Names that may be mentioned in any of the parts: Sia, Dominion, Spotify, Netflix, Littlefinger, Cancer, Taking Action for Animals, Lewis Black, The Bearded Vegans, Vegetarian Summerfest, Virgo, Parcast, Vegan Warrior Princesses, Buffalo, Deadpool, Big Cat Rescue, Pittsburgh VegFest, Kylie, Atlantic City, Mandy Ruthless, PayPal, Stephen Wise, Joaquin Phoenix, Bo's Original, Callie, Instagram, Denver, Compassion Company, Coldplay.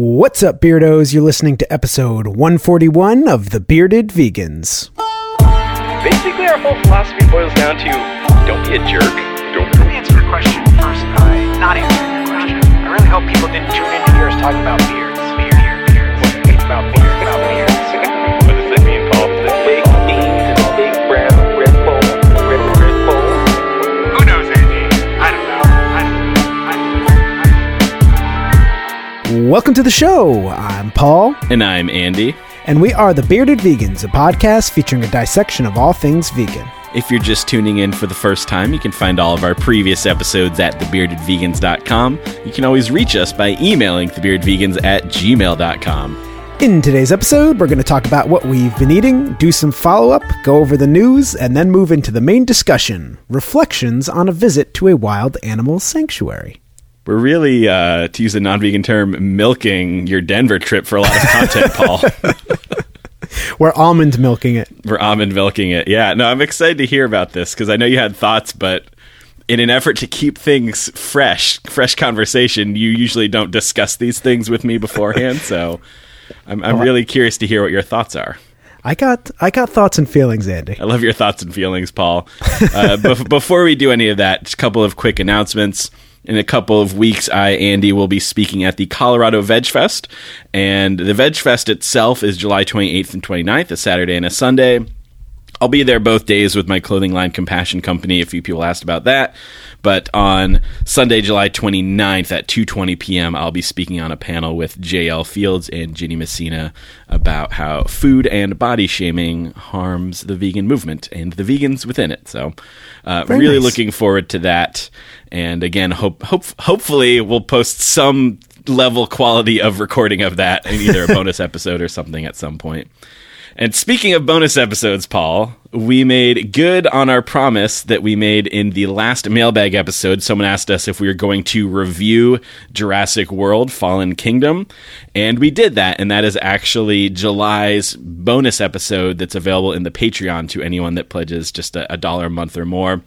What's up, Beardos? You're listening to episode 141 of The Bearded Vegans. Basically, our whole philosophy boils down to don't be a jerk. Don't answer the question first by not answering the question. I really hope people didn't tune in to hear us talking about beards. Beards. It's about beards. About beards. What does that mean, Paul? The big beans and the big red bowl. Red bowl. Who knows, Andy? I don't know. Welcome to the show. I'm Paul. And I'm Andy. And we are The Bearded Vegans, a podcast featuring a dissection of all things vegan. If you're just tuning in for the first time, you can find all of our previous episodes at thebeardedvegans.com. You can always reach us by emailing thebeardedvegans@gmail.com. In today's episode, we're going to talk about what we've been eating, do some follow-up, go over the news, and then move into the main discussion, reflections on a visit to a wild animal sanctuary. We're really, to use the non-vegan term, milking your Denver trip for a lot of content, Paul. We're almond milking it. Yeah, no, I'm excited to hear about this because I know you had thoughts, but in an effort to keep things fresh conversation, you usually don't discuss these things with me beforehand. So I'm really curious to hear what your thoughts are. I got thoughts and feelings, Andy. I love your thoughts and feelings, Paul. Before we do any of that, just a couple of quick announcements. In a couple of weeks, Andy, will be speaking at the Colorado VegFest, and the VegFest itself is July 28th and 29th, a Saturday and a Sunday. I'll be there both days with my clothing line, Compassion Company. A few people asked about that, but on Sunday, July 29th at 2:20 p.m., I'll be speaking on a panel with J.L. Fields and Ginny Messina about how food and body shaming harms the vegan movement and the vegans within it. So really nice. Looking forward to that. And again, hopefully we'll post some level quality of recording of that in either a bonus episode or something at some point. And speaking of bonus episodes, Paul, we made good on our promise that we made in the last mailbag episode. Someone asked us if we were going to review Jurassic World Fallen Kingdom, and we did that. And that is actually July's bonus episode that's available in the Patreon to anyone that pledges just a dollar a month or more.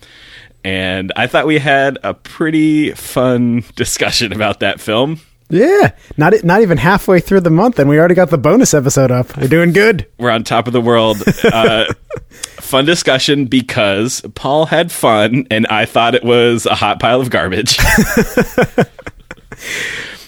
And I thought we had a pretty fun discussion about that film. Yeah, not even halfway through the month, and we already got the bonus episode up. We're doing good. We're on top of the world. Fun discussion because Paul had fun, and I thought it was a hot pile of garbage. But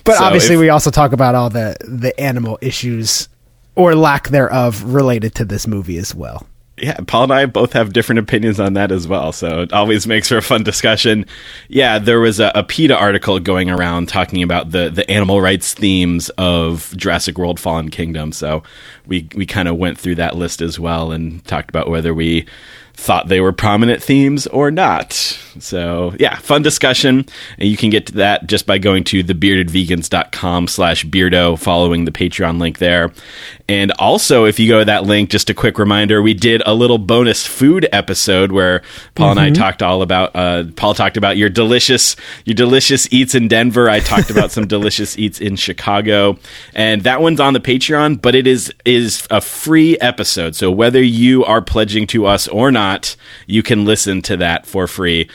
so obviously, we also talk about all the animal issues, or lack thereof, related to this movie as well. Yeah, Paul and I both have different opinions on that as well, so it always makes for a fun discussion. Yeah, there was a PETA article going around talking about the animal rights themes of Jurassic World Fallen Kingdom, so we kind of went through that list as well and talked about whether we thought they were prominent themes or not. So yeah, fun discussion. And you can get to that just by going to thebeardedvegans.com/beardo, following the Patreon link there. And also, if you go to that link, just a quick reminder, we did a little bonus food episode where Paul and I talked all about, Paul talked about your delicious eats in Denver. I talked about some delicious eats in Chicago, and that one's on the Patreon, but it is a free episode. So whether you are pledging to us or not, you can listen to that for free.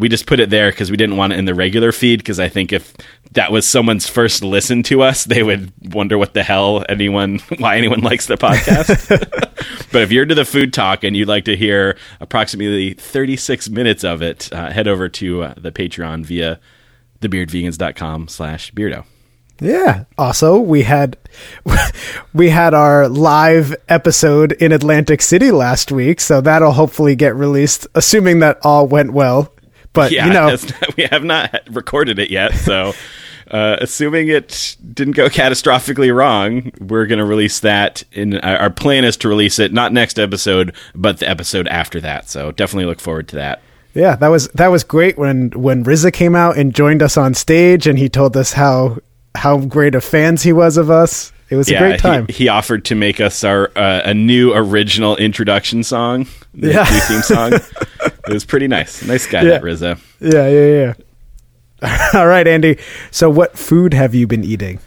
We just put it there because we didn't want it in the regular feed, because I think if that was someone's first listen to us, they would wonder why anyone likes the podcast. But if you're to the food talk and you'd like to hear approximately 36 minutes of it, head over to the Patreon via thebeardedvegans.com/beardo. Yeah. Also, we had our live episode in Atlantic City last week, so that'll hopefully get released, assuming that all went well. But yeah, we have not recorded it yet, so assuming it didn't go catastrophically wrong, we're going to release that. In our plan is to release it not next episode, but the episode after that. So definitely look forward to that. Yeah, that was great when RZA came out and joined us on stage, and he told us how great of fans he was of us. It was a great time. He offered to make us our a new original introduction song, new theme song. It was pretty nice. Nice guy, that RZA. Yeah. All right, Andy. So what food have you been eating?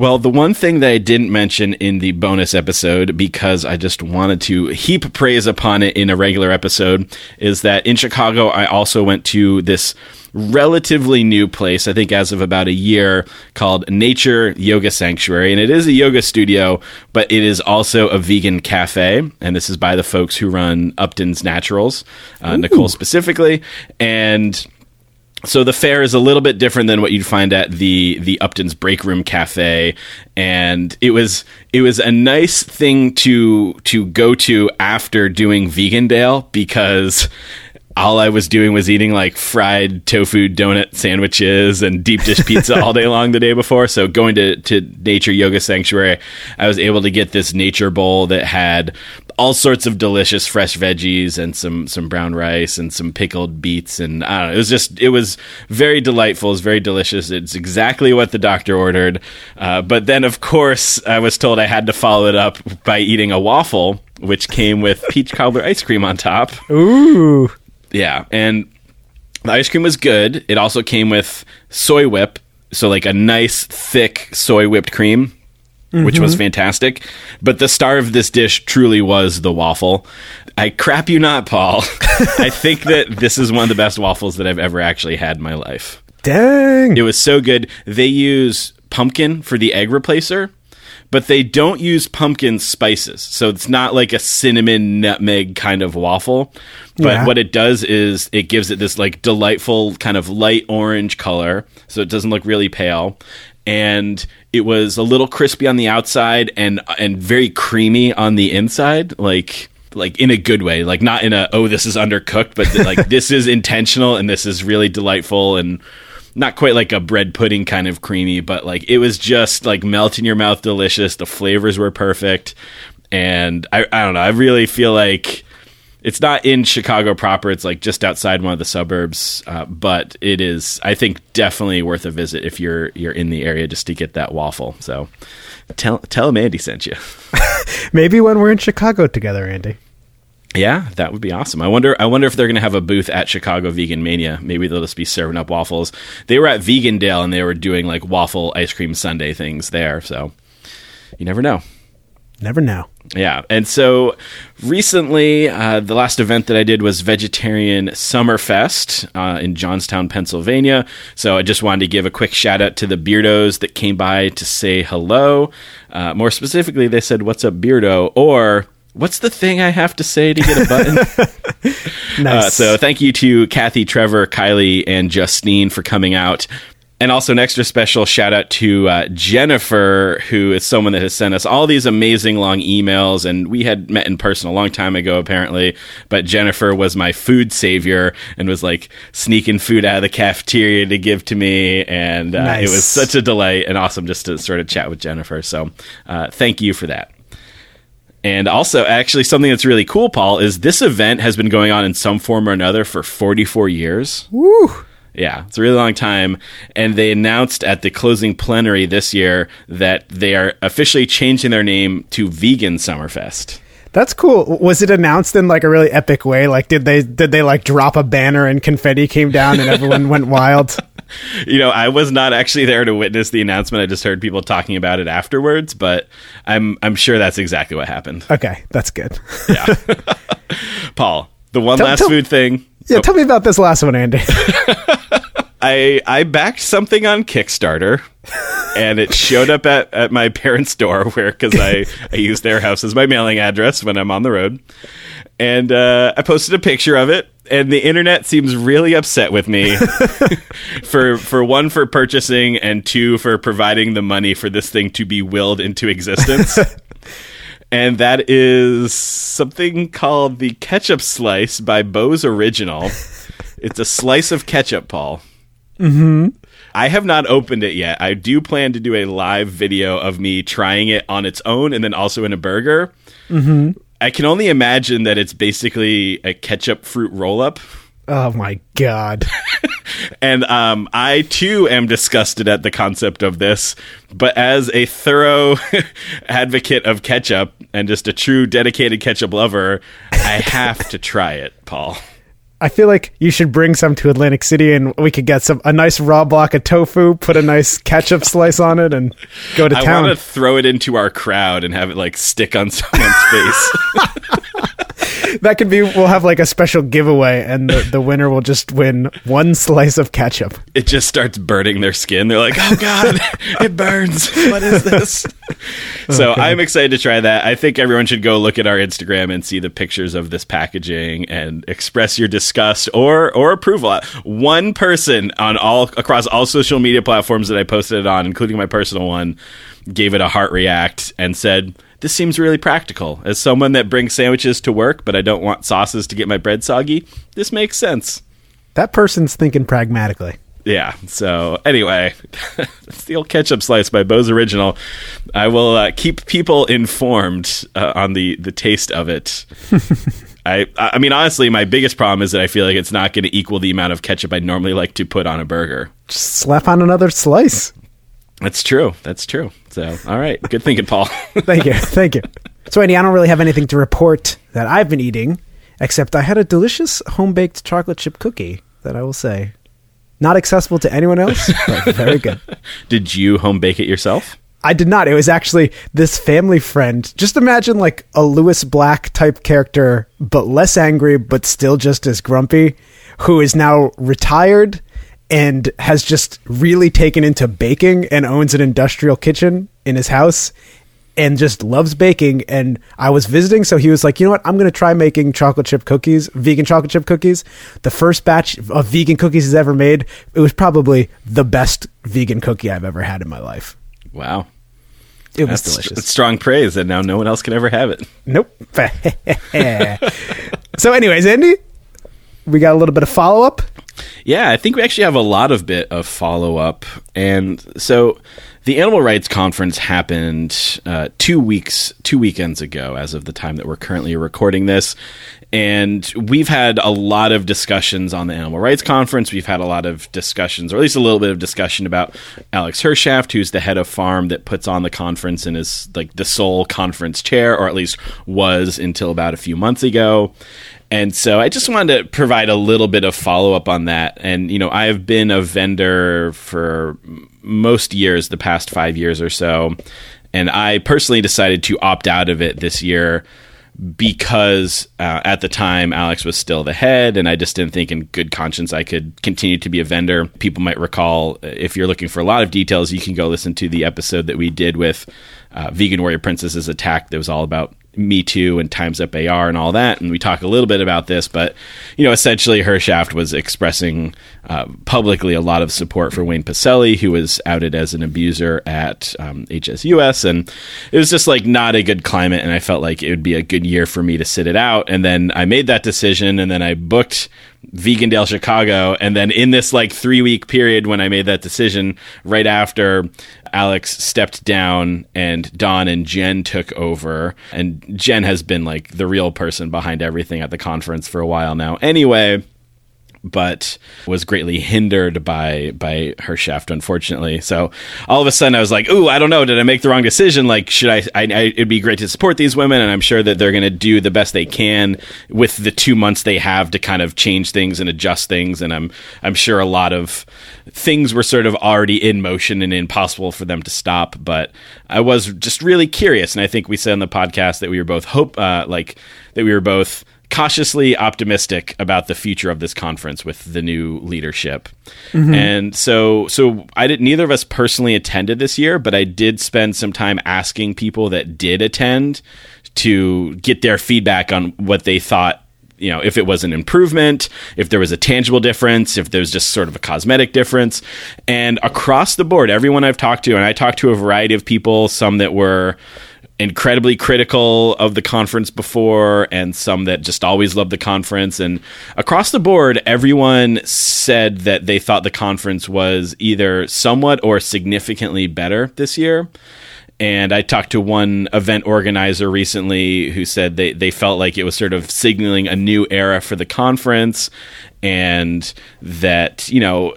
Well, the one thing that I didn't mention in the bonus episode, because I just wanted to heap praise upon it in a regular episode, is that in Chicago, I also went to this relatively new place, I think as of about a year, called Nature Yoga Sanctuary. And it is a yoga studio, but it is also a vegan cafe. And this is by the folks who run Upton's Naturals, Nicole specifically. And so the fare is a little bit different than what you'd find at the Upton's Break Room Cafe, and it was a nice thing to go to after doing Vegandale, because all I was doing was eating like fried tofu donut sandwiches and deep dish pizza all day long the day before. So going to Nature Yoga Sanctuary, I was able to get this nature bowl that had all sorts of delicious fresh veggies and some brown rice and some pickled beets. And I don't know, it was very delightful. It was very delicious. It's exactly what the doctor ordered. But then, of course, I was told I had to follow it up by eating a waffle, which came with peach cobbler ice cream on top. Ooh. Yeah, and the ice cream was good. It also came with soy whip, so like a nice, thick soy whipped cream, which was fantastic. But the star of this dish truly was the waffle. I crap you not, Paul. I think that this is one of the best waffles that I've ever actually had in my life. Dang! It was so good. They use pumpkin for the egg replacer, but they don't use pumpkin spices. So it's not like a cinnamon nutmeg kind of waffle. But what it does is it gives it this like delightful kind of light orange color, so it doesn't look really pale. And it was a little crispy on the outside and very creamy on the inside, like in a good way, like not in a, oh, this is undercooked, but like this is intentional and this is really delightful and not quite like a bread pudding kind of creamy, but like it was just like melt in your mouth delicious. The flavors were perfect. And I don't know. I really feel like it's not in Chicago proper. It's like just outside one of the suburbs. But it is, I think, definitely worth a visit if you're in the area just to get that waffle. So tell him Andy sent you. Maybe when we're in Chicago together, Andy. Yeah, that would be awesome. I wonder if they're going to have a booth at Chicago Vegan Mania. Maybe they'll just be serving up waffles. They were at Vegandale and they were doing like waffle ice cream sundae things there. So you never know. Never know. Yeah. And so recently, the last event that I did was Vegetarian Summerfest in Johnstown, Pennsylvania. So I just wanted to give a quick shout out to the Beardos that came by to say hello. More specifically, they said, "What's up, Beardo?" or "What's the thing I have to say to get a button?" Nice. So thank you to Kathy, Trevor, Kylie, and Justine for coming out. And also an extra special shout out to Jennifer, who is someone that has sent us all these amazing long emails. And we had met in person a long time ago, apparently. But Jennifer was my food savior and was like sneaking food out of the cafeteria to give to me. And nice. It was such a delight and awesome just to sort of chat with Jennifer. So thank you for that. And also, actually, something that's really cool, Paul, is this event has been going on in some form or another for 44 years. Woo! Yeah, it's a really long time. And they announced at the closing plenary this year that they are officially changing their name to Vegan Summerfest. That's cool. Was it announced in like a really epic way? Like, did they like drop a banner and confetti came down and everyone went wild? You know, I was not actually there to witness the announcement. I just heard people talking about it afterwards, but I'm sure that's exactly what happened. Okay, that's good. Yeah. Paul, the one last food thing. Yeah, Tell me about this last one, Andy. I backed something on Kickstarter, and it showed up at my parents' door because I use their house as my mailing address when I'm on the road. And I posted a picture of it, and the internet seems really upset with me for one, for purchasing, and two, for providing the money for this thing to be willed into existence. And that is something called the Ketchup Slice by Bo's Original. It's a slice of ketchup, Paul. Mm-hmm. I have not opened it yet. I do plan to do a live video of me trying it on its own and then also in a burger. Mm-hmm. I can only imagine that it's basically a ketchup fruit roll-up. Oh, my God. And I, too, am disgusted at the concept of this. But as a thorough advocate of ketchup and just a true dedicated ketchup lover, I have to try it, Paul. I feel like you should bring some to Atlantic City, and we could get a nice raw block of tofu, put a nice ketchup slice on it, and go to town. I want to throw it into our crowd and have it like stick on someone's face. That could be. We'll have like a special giveaway, and the winner will just win one slice of ketchup. It just starts burning their skin. They're like, "Oh God, it burns! What is this?" So okay. I'm excited to try that. I think everyone should go look at our Instagram and see the pictures of this packaging and express your disgust or approval. One person across all social media platforms that I posted it on, including my personal one, gave it a heart react and said, "This seems really practical. As someone that brings sandwiches to work, but I don't want sauces to get my bread soggy, this makes sense." That person's thinking pragmatically. Yeah. So anyway, that's the old Ketchup Slice by Bo's Original. I will keep people informed on the taste of it. I mean, honestly, my biggest problem is that I feel like it's not going to equal the amount of ketchup I normally like to put on a burger. Just slap on another slice. That's true. So, all right. Good thinking, Paul. Thank you. So, Andy, I don't really have anything to report that I've been eating, except I had a delicious home-baked chocolate chip cookie that I will say, not accessible to anyone else, but very good. Did you home-bake it yourself? I did not. It was actually this family friend. Just imagine like a Lewis Black type character, but less angry, but still just as grumpy, who is now retired and has just really taken into baking and owns an industrial kitchen in his house and just loves baking. And I was visiting, so he was like, "You know what? I'm going to try making chocolate chip cookies, vegan chocolate chip cookies." The first batch of vegan cookies he's ever made, it was probably the best vegan cookie I've ever had in my life. Wow. That's delicious. It's strong praise, and now no one else can ever have it. Nope. So anyways, Andy, we got a little bit of follow-up. Yeah, I think we actually have a lot of bit of follow-up. And so the Animal Rights Conference happened two weekends ago as of the time that we're currently recording this. And we've had a lot of discussions on the Animal Rights Conference. We've had a lot of discussions, or at least a little bit of discussion about Alex Hershaft, who's the head of farm that puts on the conference and is like the sole conference chair, or at least was until about a few months ago. And so I just wanted to provide a little bit of follow-up on that. And, you know, I have been a vendor for most years, the past 5 years or so. And I personally decided to opt out of it this year because at the time, Alex was still the head, and I just didn't think in good conscience I could continue to be a vendor. People might recall, if you're looking for a lot of details, you can go listen to the episode that we did with Vegan Warrior Princesses Attack that was all about Me Too and Time's Up AR and all that, and we talk a little bit about this, but you know, essentially Hershaft was expressing publicly a lot of support for Wayne Pacelli, who was outed as an abuser at HSUS, and it was just like not a good climate, and I felt like it would be a good year for me to sit it out. And then I made that decision, and then I booked Vegandale, Chicago, and then in this like 3 week period when I made that decision, right after Alex stepped down and Don and Jen took over, and Jen has been like the real person behind everything at the conference for a while now anyway, but was greatly hindered by Hershaft, unfortunately. So all of a sudden I was like, "Ooh, I don't know. Did I make the wrong decision? Like, should I it'd be great to support these women. And I'm sure that they're going to do the best they can with the 2 months they have to kind of change things and adjust things." And I'm sure a lot of things were sort of already in motion and impossible for them to stop. But I was just really curious. And I think we said on the podcast that we were both cautiously optimistic about the future of this conference with the new leadership. Mm-hmm. And so I didn't, neither of us personally attended this year, but I did spend some time asking people that did attend to get their feedback on what they thought, you know, if it was an improvement, if there was a tangible difference, if there was just sort of a cosmetic difference. And across the board, everyone I've talked to, and I talked to a variety of people, some that were incredibly critical of the conference before and some that just always loved the conference, and across the board everyone said that they thought the conference was either somewhat or significantly better this year. And I talked to one event organizer recently who said they felt like it was sort of signaling a new era for the conference, and that, you know,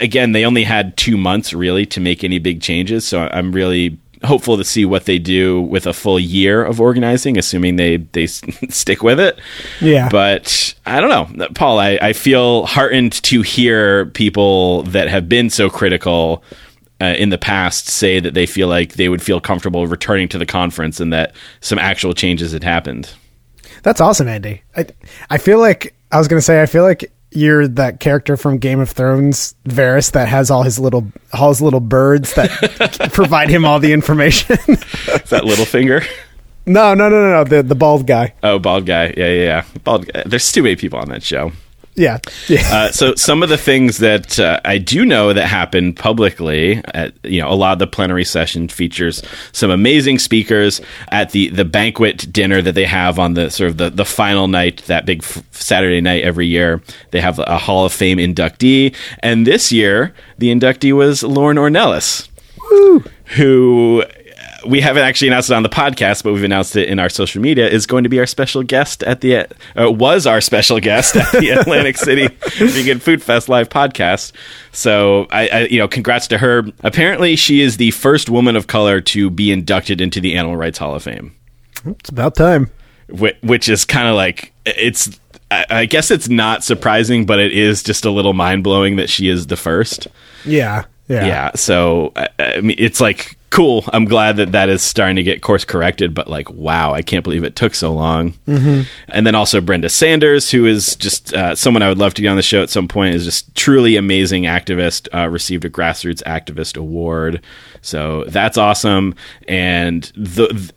again, they only had 2 months really to make any big changes, so I'm really hopeful to see what they do with a full year of organizing, assuming they stick with it. Yeah. But I don't know, Paul, I feel heartened to hear people that have been so critical in the past say that they feel like they would feel comfortable returning to the conference and that some actual changes had happened. That's awesome, Andy. I feel like, I was going to say, I feel like you're that character from Game of Thrones, Varys, that has all his little birds that provide him all the information. Is that Littlefinger? No. The bald guy. Oh, bald guy. Yeah. Bald guy. There's too many people on that show. Yeah. So some of the things that I do know that happened publicly, a lot of the plenary session features some amazing speakers at the banquet dinner that they have on the sort of the final night, that big Saturday night every year. They have a Hall of Fame inductee. And this year, the inductee was Lauren Ornelas, Woo! Who we haven't actually announced it on the podcast, but we've announced it in our social media, is going to be our special guest at the Atlantic City Vegan Food Fest live podcast. So I congrats to her. Apparently she is the first woman of color to be inducted into the Animal Rights Hall of Fame. It's about time. Which is kind of like, it's, I guess it's not surprising, but it is just a little mind blowing that she is the first. Yeah. So I mean, it's like, cool. I'm glad that is starting to get course corrected, but like, wow, I can't believe it took so long. Mm-hmm. And then also Brenda Sanders, who is just someone I would love to get on the show at some point, is just truly amazing activist, received a grassroots activist award. So that's awesome. And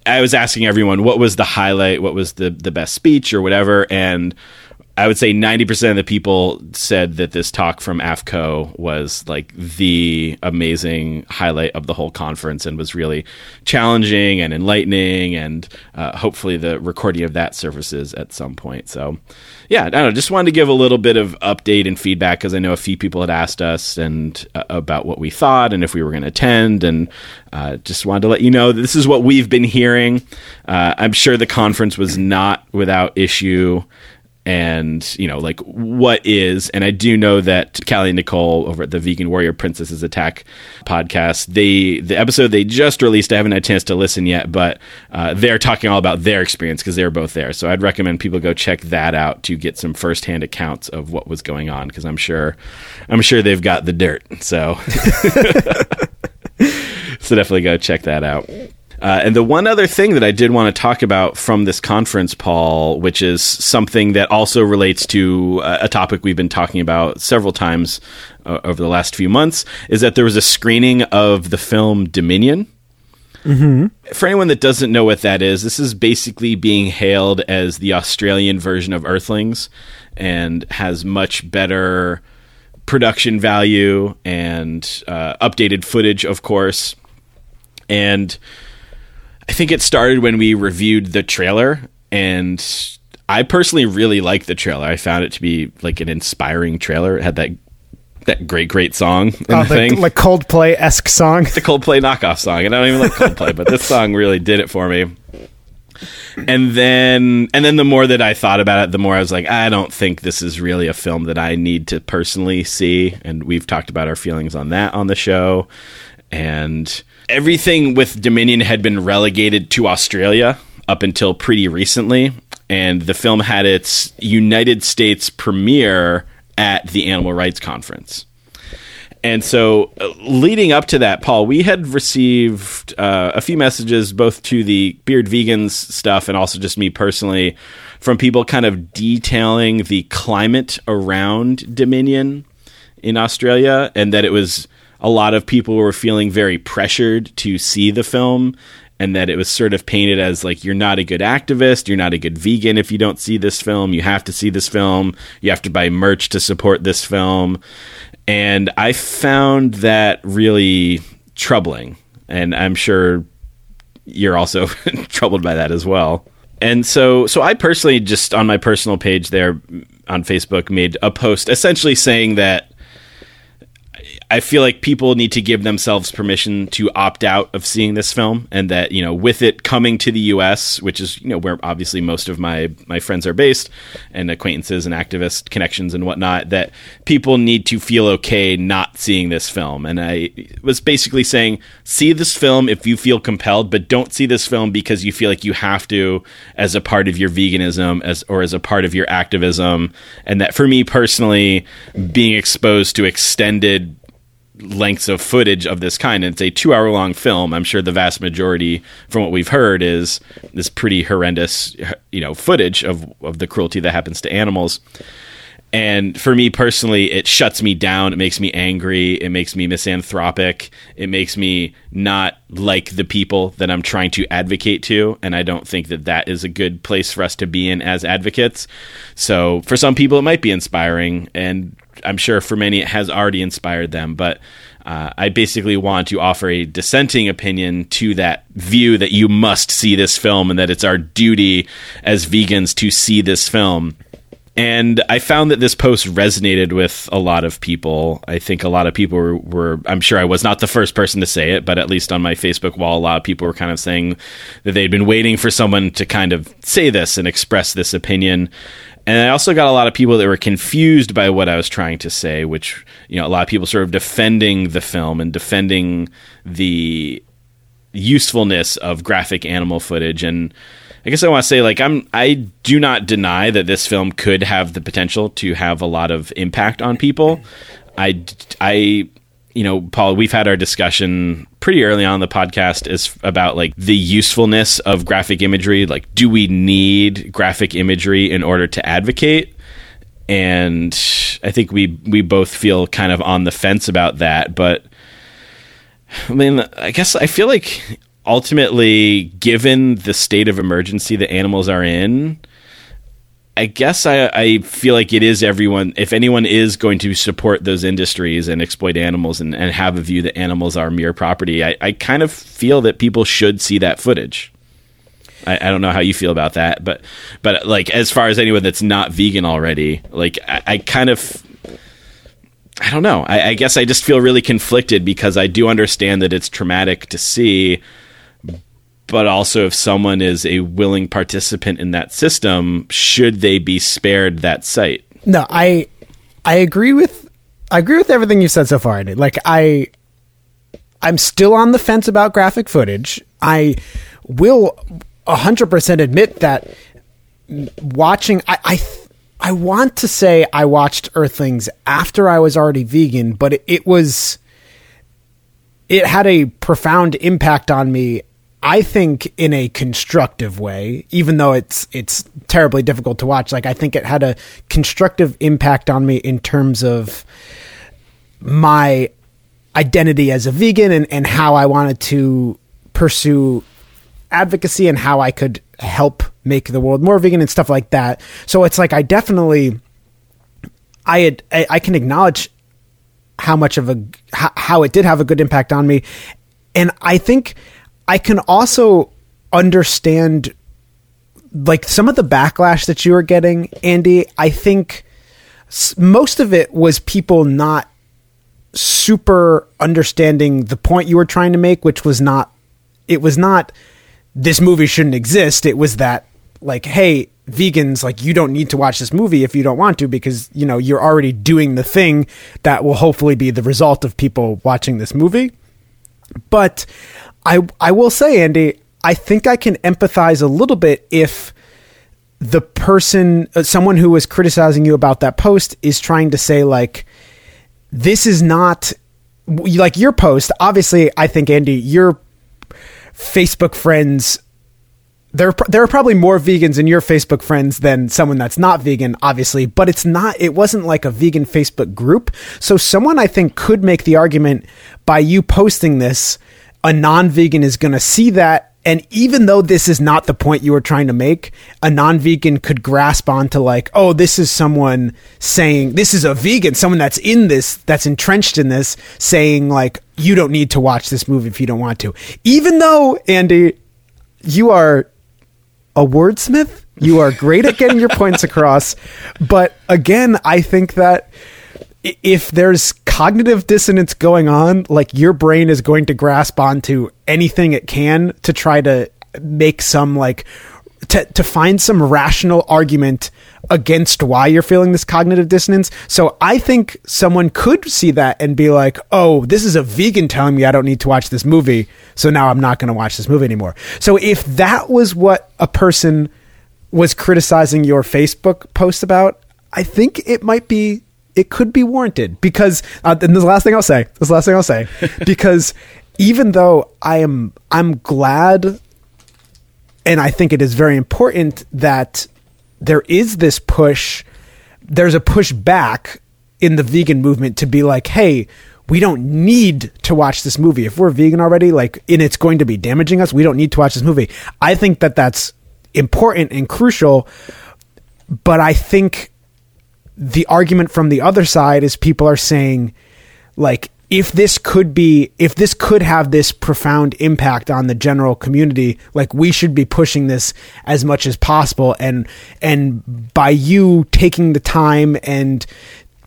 I was asking everyone, what was the highlight? What was the best speech or whatever? And I would say 90% of the people said that this talk from AFCO was like the amazing highlight of the whole conference and was really challenging and enlightening. And hopefully the recording of that surfaces at some point. So yeah, I don't know. Just wanted to give a little bit of update and feedback because I know a few people had asked us and about what we thought and if we were going to attend. And just wanted to let you know that this is what we've been hearing. I'm sure the conference was not without issue. And, like what is, and I do know that Callie and Nicole over at the Vegan Warrior Princesses Attack podcast, the episode they just released, I haven't had a chance to listen yet, but they're talking all about their experience because they're both there. So I'd recommend people go check that out to get some firsthand accounts of what was going on, because I'm sure they've got the dirt. So definitely go check that out. And the one other thing that I did want to talk about from this conference, Paul, which is something that also relates to a topic we've been talking about several times over the last few months, is that there was a screening of the film Dominion. Mm-hmm. For anyone that doesn't know what that is, this is basically being hailed as the Australian version of Earthlings and has much better production value and updated footage, of course. And I think it started when we reviewed the trailer, and I personally really liked the trailer. I found it to be like an inspiring trailer. It had that great song in the thing. Like Coldplay-esque song. The Coldplay knockoff song. And I don't even like Coldplay, but this song really did it for me. And then the more that I thought about it, the more I was like, I don't think this is really a film that I need to personally see. And we've talked about our feelings on that on the show. And everything with Dominion had been relegated to Australia up until pretty recently, and the film had its United States premiere at the Animal Rights Conference. And so leading up to that, Paul, we had received a few messages, both to the Bearded Vegans stuff and also just me personally, from people kind of detailing the climate around Dominion in Australia, and that it was a lot of people were feeling very pressured to see the film, and that it was sort of painted as like, you're not a good activist, you're not a good vegan if you don't see this film, you have to see this film, you have to buy merch to support this film. And I found that really troubling, and I'm sure you're also troubled by that as well. And so I personally, just on my personal page there on Facebook, made a post essentially saying that I feel like people need to give themselves permission to opt out of seeing this film, and that, you know, with it coming to the US, which is, you know, where obviously most of my friends are based and acquaintances and activist connections and whatnot, that people need to feel okay not seeing this film. And I was basically saying, see this film if you feel compelled, but don't see this film because you feel like you have to as a part of your veganism or as a part of your activism. And that for me personally, being exposed to extended lengths of footage of this kind, and it's a 2-hour long film, I'm sure the vast majority from what we've heard is this pretty horrendous, you know, footage of the cruelty that happens to animals. And for me personally, it shuts me down. It makes me angry. It makes me misanthropic. It makes me not like the people that I'm trying to advocate to. And I don't think that that is a good place for us to be in as advocates. So for some people, it might be inspiring. And I'm sure for many, it has already inspired them. But I basically want to offer a dissenting opinion to that view that you must see this film and that it's our duty as vegans to see this film. And I found that this post resonated with a lot of people. I think a lot of people were I'm sure I was not the first person to say it, but at least on my Facebook wall, a lot of people were kind of saying that they'd been waiting for someone to kind of say this and express this opinion. And I also got a lot of people that were confused by what I was trying to say, which, you know, a lot of people sort of defending the film and defending the usefulness of graphic animal footage. And I guess I want to say, like, I do not deny that this film could have the potential to have a lot of impact on people. I you know, Paul, we've had our discussion pretty early on in the podcast is about, like, the usefulness of graphic imagery. Like, do we need graphic imagery in order to advocate? And I think we both feel kind of on the fence about that. But I mean, I guess I feel like, ultimately, given the state of emergency that animals are in, I guess I feel like it is everyone, if anyone is going to support those industries and exploit animals and have a view that animals are mere property, I kind of feel that people should see that footage. I don't know how you feel about that, but like, as far as anyone that's not vegan already, like, I kind of, I don't know. I guess I just feel really conflicted because I do understand that it's traumatic to see. But also, if someone is a willing participant in that system, should they be spared that sight? No, I agree with everything you said so far, Andy. Like, I'm still on the fence about graphic footage. I will 100% admit that watching, I want to say I watched Earthlings after I was already vegan, but it had a profound impact on me, I think, in a constructive way, even though it's terribly difficult to watch. Like, I think it had a constructive impact on me in terms of my identity as a vegan and how I wanted to pursue advocacy and how I could help make the world more vegan and stuff like that. So it's like, I can acknowledge how much of how it did have a good impact on me. And I think I can also understand, like, some of the backlash that you were getting, Andy. I think most of it was people not super understanding the point you were trying to make, which was not this movie shouldn't exist. It was that, like, hey, vegans, like, you don't need to watch this movie if you don't want to, because, you know, you're already doing the thing that will hopefully be the result of people watching this movie. But I will say, Andy, I think I can empathize a little bit if the person, someone who was criticizing you about that post, is trying to say, like, this is not, like, your post. Obviously, I think, Andy, your Facebook friends, there are probably more vegans in your Facebook friends than someone that's not vegan, obviously, but it wasn't like a vegan Facebook group. So someone, I think, could make the argument, by you posting this, a non-vegan is going to see that. And even though this is not the point you were trying to make, a non-vegan could grasp onto, like, oh, this is someone saying, this is a vegan, someone that's in this, that's entrenched in this, saying, like, you don't need to watch this movie if you don't want to. Even though, Andy, you are a wordsmith, you are great at getting your points across. But again, I think that if there's cognitive dissonance going on, like your brain is going to grasp onto anything it can to try to make some like to find some rational argument against why you're feeling this cognitive dissonance. So I think someone could see that and be like, oh, this is a vegan telling me I don't need to watch this movie. So now I'm not going to watch this movie anymore. So if that was what a person was criticizing your Facebook post about, I think it might be, it could be warranted because, and this is the last thing I'll say, because even though I'm glad, and I think it is very important that there is this push, there's a push back in the vegan movement to be like, hey, we don't need to watch this movie. If we're vegan already, like, and it's going to be damaging us, we don't need to watch this movie. I think that that's important and crucial, but I think the argument from the other side is people are saying, like, if this could have this profound impact on the general community, like we should be pushing this as much as possible. And by you taking the time and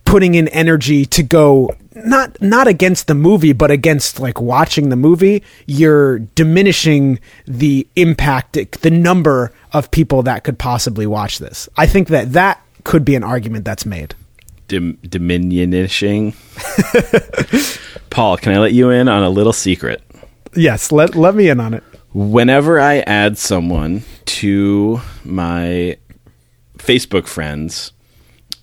putting in energy to go, not against the movie, but against like watching the movie, you're diminishing the impact, the number of people that could possibly watch this. I think that could be an argument that's made. Dominionishing. Paul, can I let you in on a little secret? Yes, let me in on it. Whenever I add someone to my Facebook friends,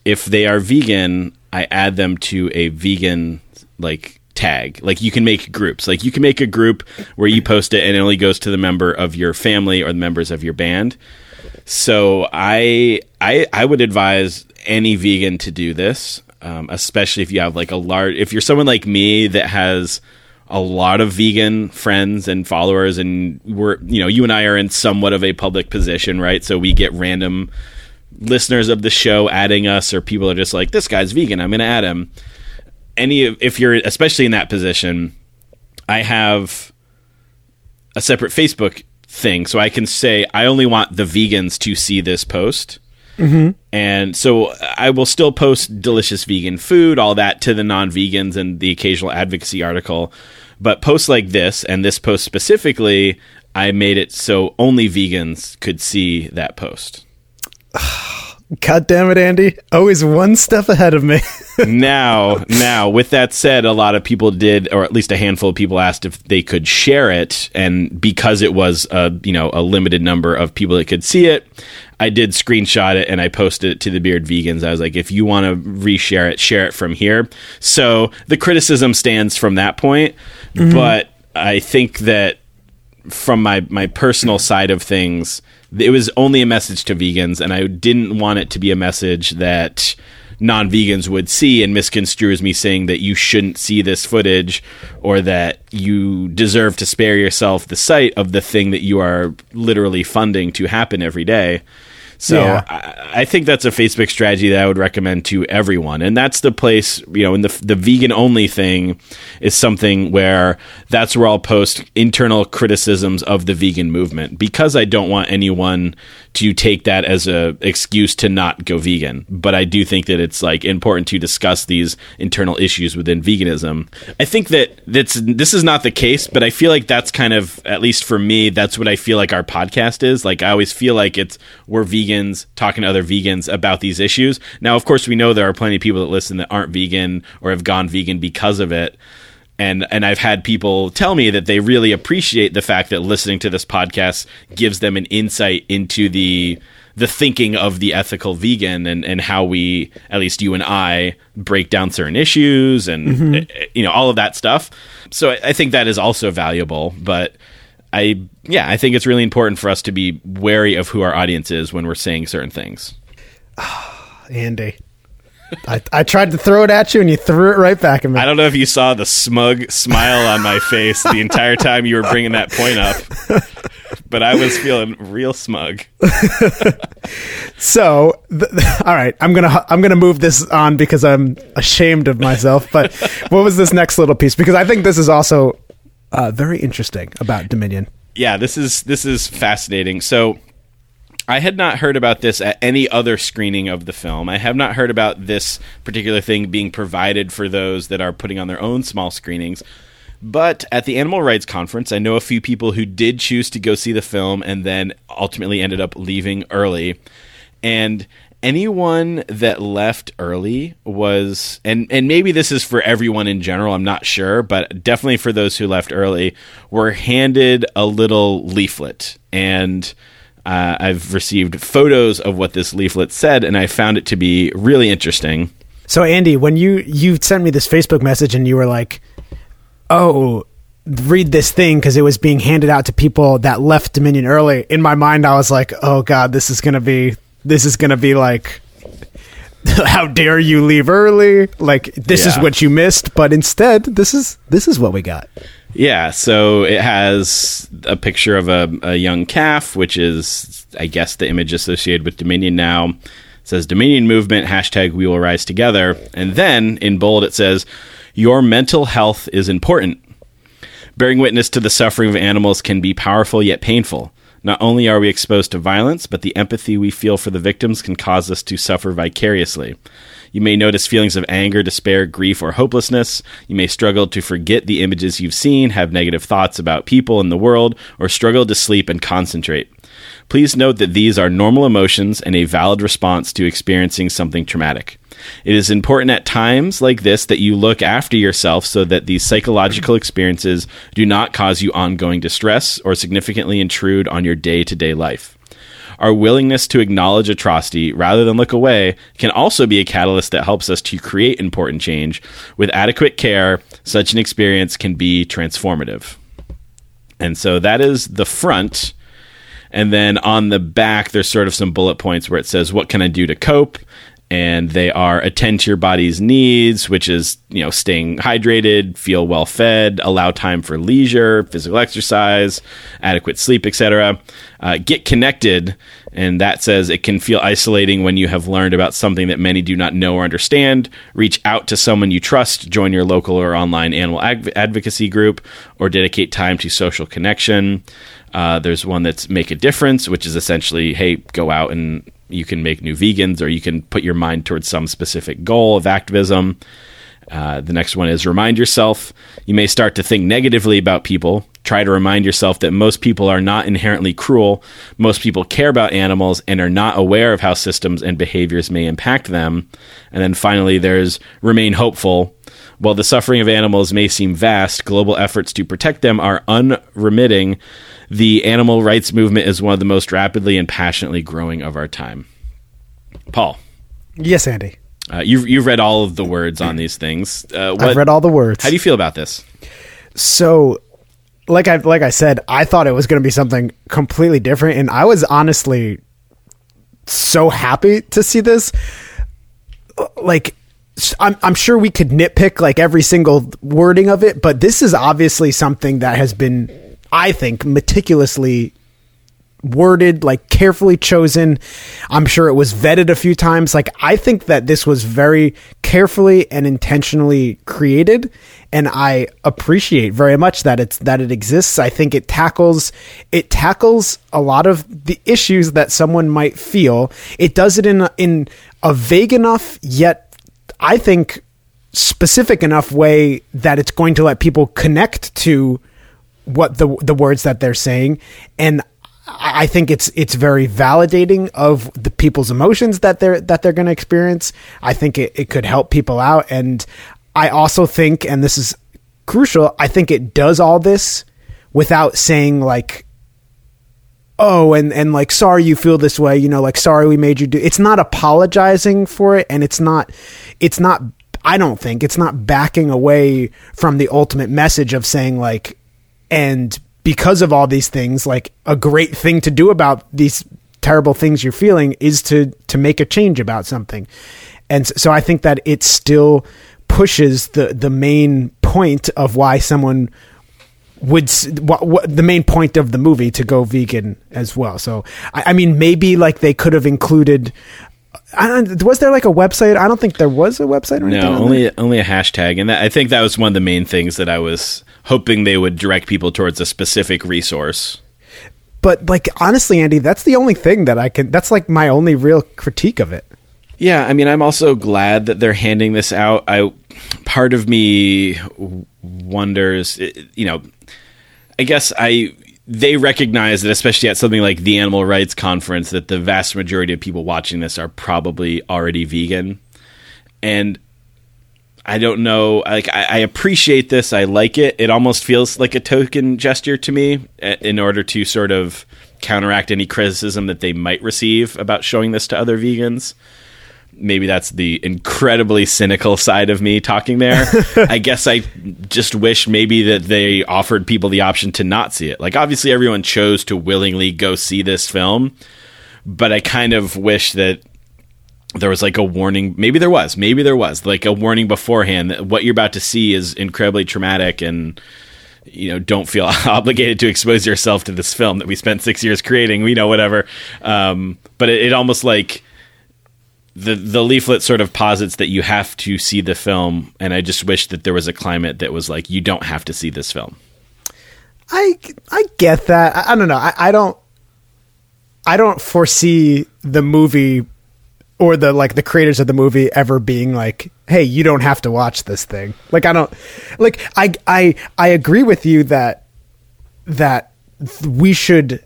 if they are vegan, I add them to a vegan like tag. Like you can make groups. Like you can make a group where you post it and it only goes to the member of your family or the members of your band. So I would advise any vegan to do this, especially if you have like if you're someone like me that has a lot of vegan friends and followers, and you and I are in somewhat of a public position, right? So we get random listeners of the show adding us, or people are just like, this guy's vegan, I'm going to add him. If you're especially in that position, I have a separate Facebook thing. So I can say, I only want the vegans to see this post. Mm-hmm. And so I will still post delicious vegan food, all that, to the non-vegans and the occasional advocacy article. But posts like this, and this post specifically, I made it so only vegans could see that post. God damn it, Andy. Always one step ahead of me. Now, with that said, a lot of people did, or at least a handful of people asked if they could share it. And because it was a limited number of people that could see it, I did screenshot it and I posted it to the Bearded Vegans. I was like, if you want to reshare it, share it from here. So the criticism stands from that point. Mm-hmm. But I think that from my personal side of things, it was only a message to vegans, and I didn't want it to be a message that non-vegans would see and misconstrue as me saying that you shouldn't see this footage or that you deserve to spare yourself the sight of the thing that you are literally funding to happen every day. So yeah. I think that's a Facebook strategy that I would recommend to everyone. And that's the place, and the vegan only thing is something where that's where I'll post internal criticisms of the vegan movement, because I don't want anyone to take that as a excuse to not go vegan. But I do think that it's like important to discuss these internal issues within veganism. I think that this is not the case, but I feel like that's kind of, at least for me, that's what I feel like our podcast is. Like I always feel like we're vegans talking to other vegans about these issues. Now, of course, we know there are plenty of people that listen that aren't vegan or have gone vegan because of it. And I've had people tell me that they really appreciate the fact that listening to this podcast gives them an insight into the thinking of the ethical vegan and how we, at least you and I, break down certain issues and, mm-hmm. All of that stuff. So I think that is also valuable, but I think it's really important for us to be wary of who our audience is when we're saying certain things. Oh, Andy, I tried to throw it at you and you threw it right back at me. I don't know if you saw the smug smile on my face the entire time you were bringing that point up, but I was feeling real smug. So, all right, I'm going to move this on because I'm ashamed of myself. But what was this next little piece? Because I think this is also very interesting about Dominion. Yeah, this is fascinating. So I had not heard about this at any other screening of the film. I have not heard about this particular thing being provided for those that are putting on their own small screenings. But at the Animal Rights Conference, I know a few people who did choose to go see the film and then ultimately ended up leaving early. And anyone that left early was, and maybe this is for everyone in general, I'm not sure, but definitely for those who left early, were handed a little leaflet. And I've received photos of what this leaflet said, and I found it to be really interesting. So, Andy, when you sent me this Facebook message and you were like, oh, read this thing, because it was being handed out to people that left Dominion early. In my mind, I was like, oh God, this is going to be like, how dare you leave early? Like, this is what you missed. But instead, this is what we got. Yeah. So it has a picture of a young calf, which is, I guess, the image associated with Dominion now. It says Dominion movement, hashtag we will rise together. And then in bold, it says, your mental health is important. Bearing witness to the suffering of animals can be powerful yet painful. Not only are we exposed to violence, but the empathy we feel for the victims can cause us to suffer vicariously. You may notice feelings of anger, despair, grief, or hopelessness. You may struggle to forget the images you've seen, have negative thoughts about people and the world, or struggle to sleep and concentrate. Please note that these are normal emotions and a valid response to experiencing something traumatic. It is important at times like this that you look after yourself so that these psychological experiences do not cause you ongoing distress or significantly intrude on your day-to-day life. Our willingness to acknowledge atrocity rather than look away can also be a catalyst that helps us to create important change. With adequate care, such an experience can be transformative. And so that is the front. And then on the back, there's sort of some bullet points where it says, what can I do to cope? And they are attend to your body's needs, which is, staying hydrated, feel well fed, allow time for leisure, physical exercise, adequate sleep, etc. Get connected. And that says it can feel isolating when you have learned about something that many do not know or understand. Reach out to someone you trust, join your local or online animal advocacy group, or dedicate time to social connection. There's one that's make a difference, which is essentially, hey, go out and you can make new vegans, or you can put your mind towards some specific goal of activism. The next one is remind yourself. You may start to think negatively about people. Try to remind yourself that most people are not inherently cruel. Most people care about animals and are not aware of how systems and behaviors may impact them. And then finally, there's remain hopeful. While the suffering of animals may seem vast, global efforts to protect them are unremitting. The animal rights movement is one of the most rapidly and passionately growing of our time. Paul. Yes, Andy. You've read all of the words on these things. I've read all the words. How do you feel about this? So, like I said, I thought it was going to be something completely different, and I was honestly so happy to see this. Like, I'm sure we could nitpick like every single wording of it, but this is obviously something that has been, I think, meticulously worded, like carefully chosen. I'm sure it was vetted a few times. Like, I think that this was very carefully and intentionally created, and I appreciate very much that it exists. I think it tackles a lot of the issues that someone might feel. It does it in a vague enough, yet I think specific enough way that it's going to let people connect to what the words that they're saying, and I think it's very validating of the people's emotions that they're going to experience. I think it could help people out, and I also think, and this is crucial, I think it does all this without saying like, oh, and like, sorry you feel this way, like, sorry we made you do. It's not apologizing for it, and it's not. I don't think it's not backing away from the ultimate message of saying like, and because of all these things, like, a great thing to do about these terrible things you're feeling is to make a change about something. And so I think that it still pushes the main point of why someone would, the main point of the movie to go vegan as well. So, I mean, maybe like they could have included, was there like a website? I don't think there was a website or anything. No, only a hashtag. And I think that was one of the main things that I was hoping they would direct people towards a specific resource. But like, honestly, Andy, that's the only thing that I can, that's like my only real critique of it. Yeah. I mean, I'm also glad that they're handing this out. Part of me wonders, you know, I guess they recognize that, especially at something like the Animal Rights Conference, that the vast majority of people watching this are probably already vegan. And I don't know, like, I appreciate this. I like it. It almost feels like a token gesture to me in order to sort of counteract any criticism that they might receive about showing this to other vegans. Maybe that's the incredibly cynical side of me talking there. I guess I just wish maybe that they offered people the option to not see it. Like, obviously everyone chose to willingly go see this film, but I kind of wish that there was like a warning. Maybe there was like a warning beforehand that what you're about to see is incredibly traumatic, and, you know, don't feel obligated to expose yourself to this film that we spent 6 years creating, you know, whatever. But it almost like, The leaflet sort of posits that you have to see the film, and I just wish that there was a climate that was like, you don't have to see this film. I get that. I don't know. I don't foresee the movie or the creators of the movie ever being like, hey, you don't have to watch this thing. Like, I don't, like, I agree with you that we should,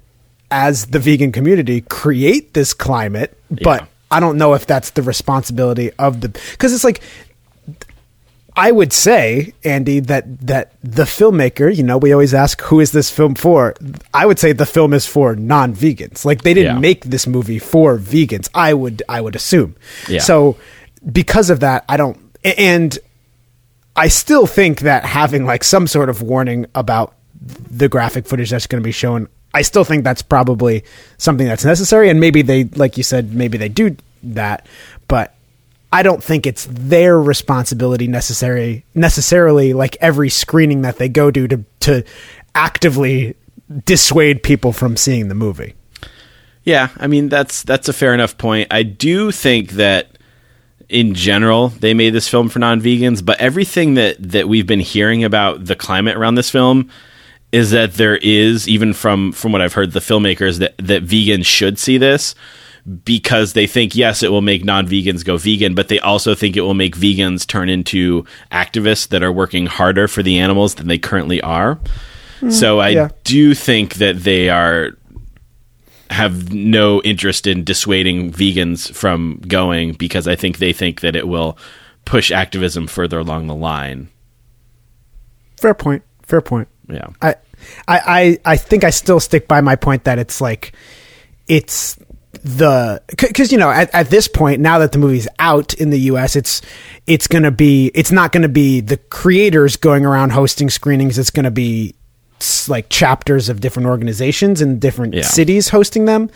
as the vegan community, create this climate, but yeah. I don't know if that's the responsibility of because it's like, I would say, Andy, that the filmmaker, you know, we always ask, who is this film for? I would say the film is for non-vegans. Like, they didn't make this movie for vegans, I would assume. Yeah. So because of that, I still think that having like some sort of warning about the graphic footage that's going to be shown, I still think that's probably something that's necessary, and maybe they, like you said, maybe they do that, but I don't think it's their responsibility necessarily, like every screening that they go to actively dissuade people from seeing the movie. Yeah, I mean, that's a fair enough point. I do think that in general, they made this film for non-vegans, but everything that we've been hearing about the climate around this film is that there is, even from what I've heard, the filmmakers, that vegans should see this because they think, yes, it will make non-vegans go vegan, but they also think it will make vegans turn into activists that are working harder for the animals than they currently are. So I do think that they have no interest in dissuading vegans from going, because I think they think that it will push activism further along the line. Fair point. Yeah, I think I still stick by my point that it's like, it's because, you know, at this point, now that the movie's out in the U.S., it's not going to be the creators going around hosting screenings. It's going to be like chapters of different organizations in different cities hosting them.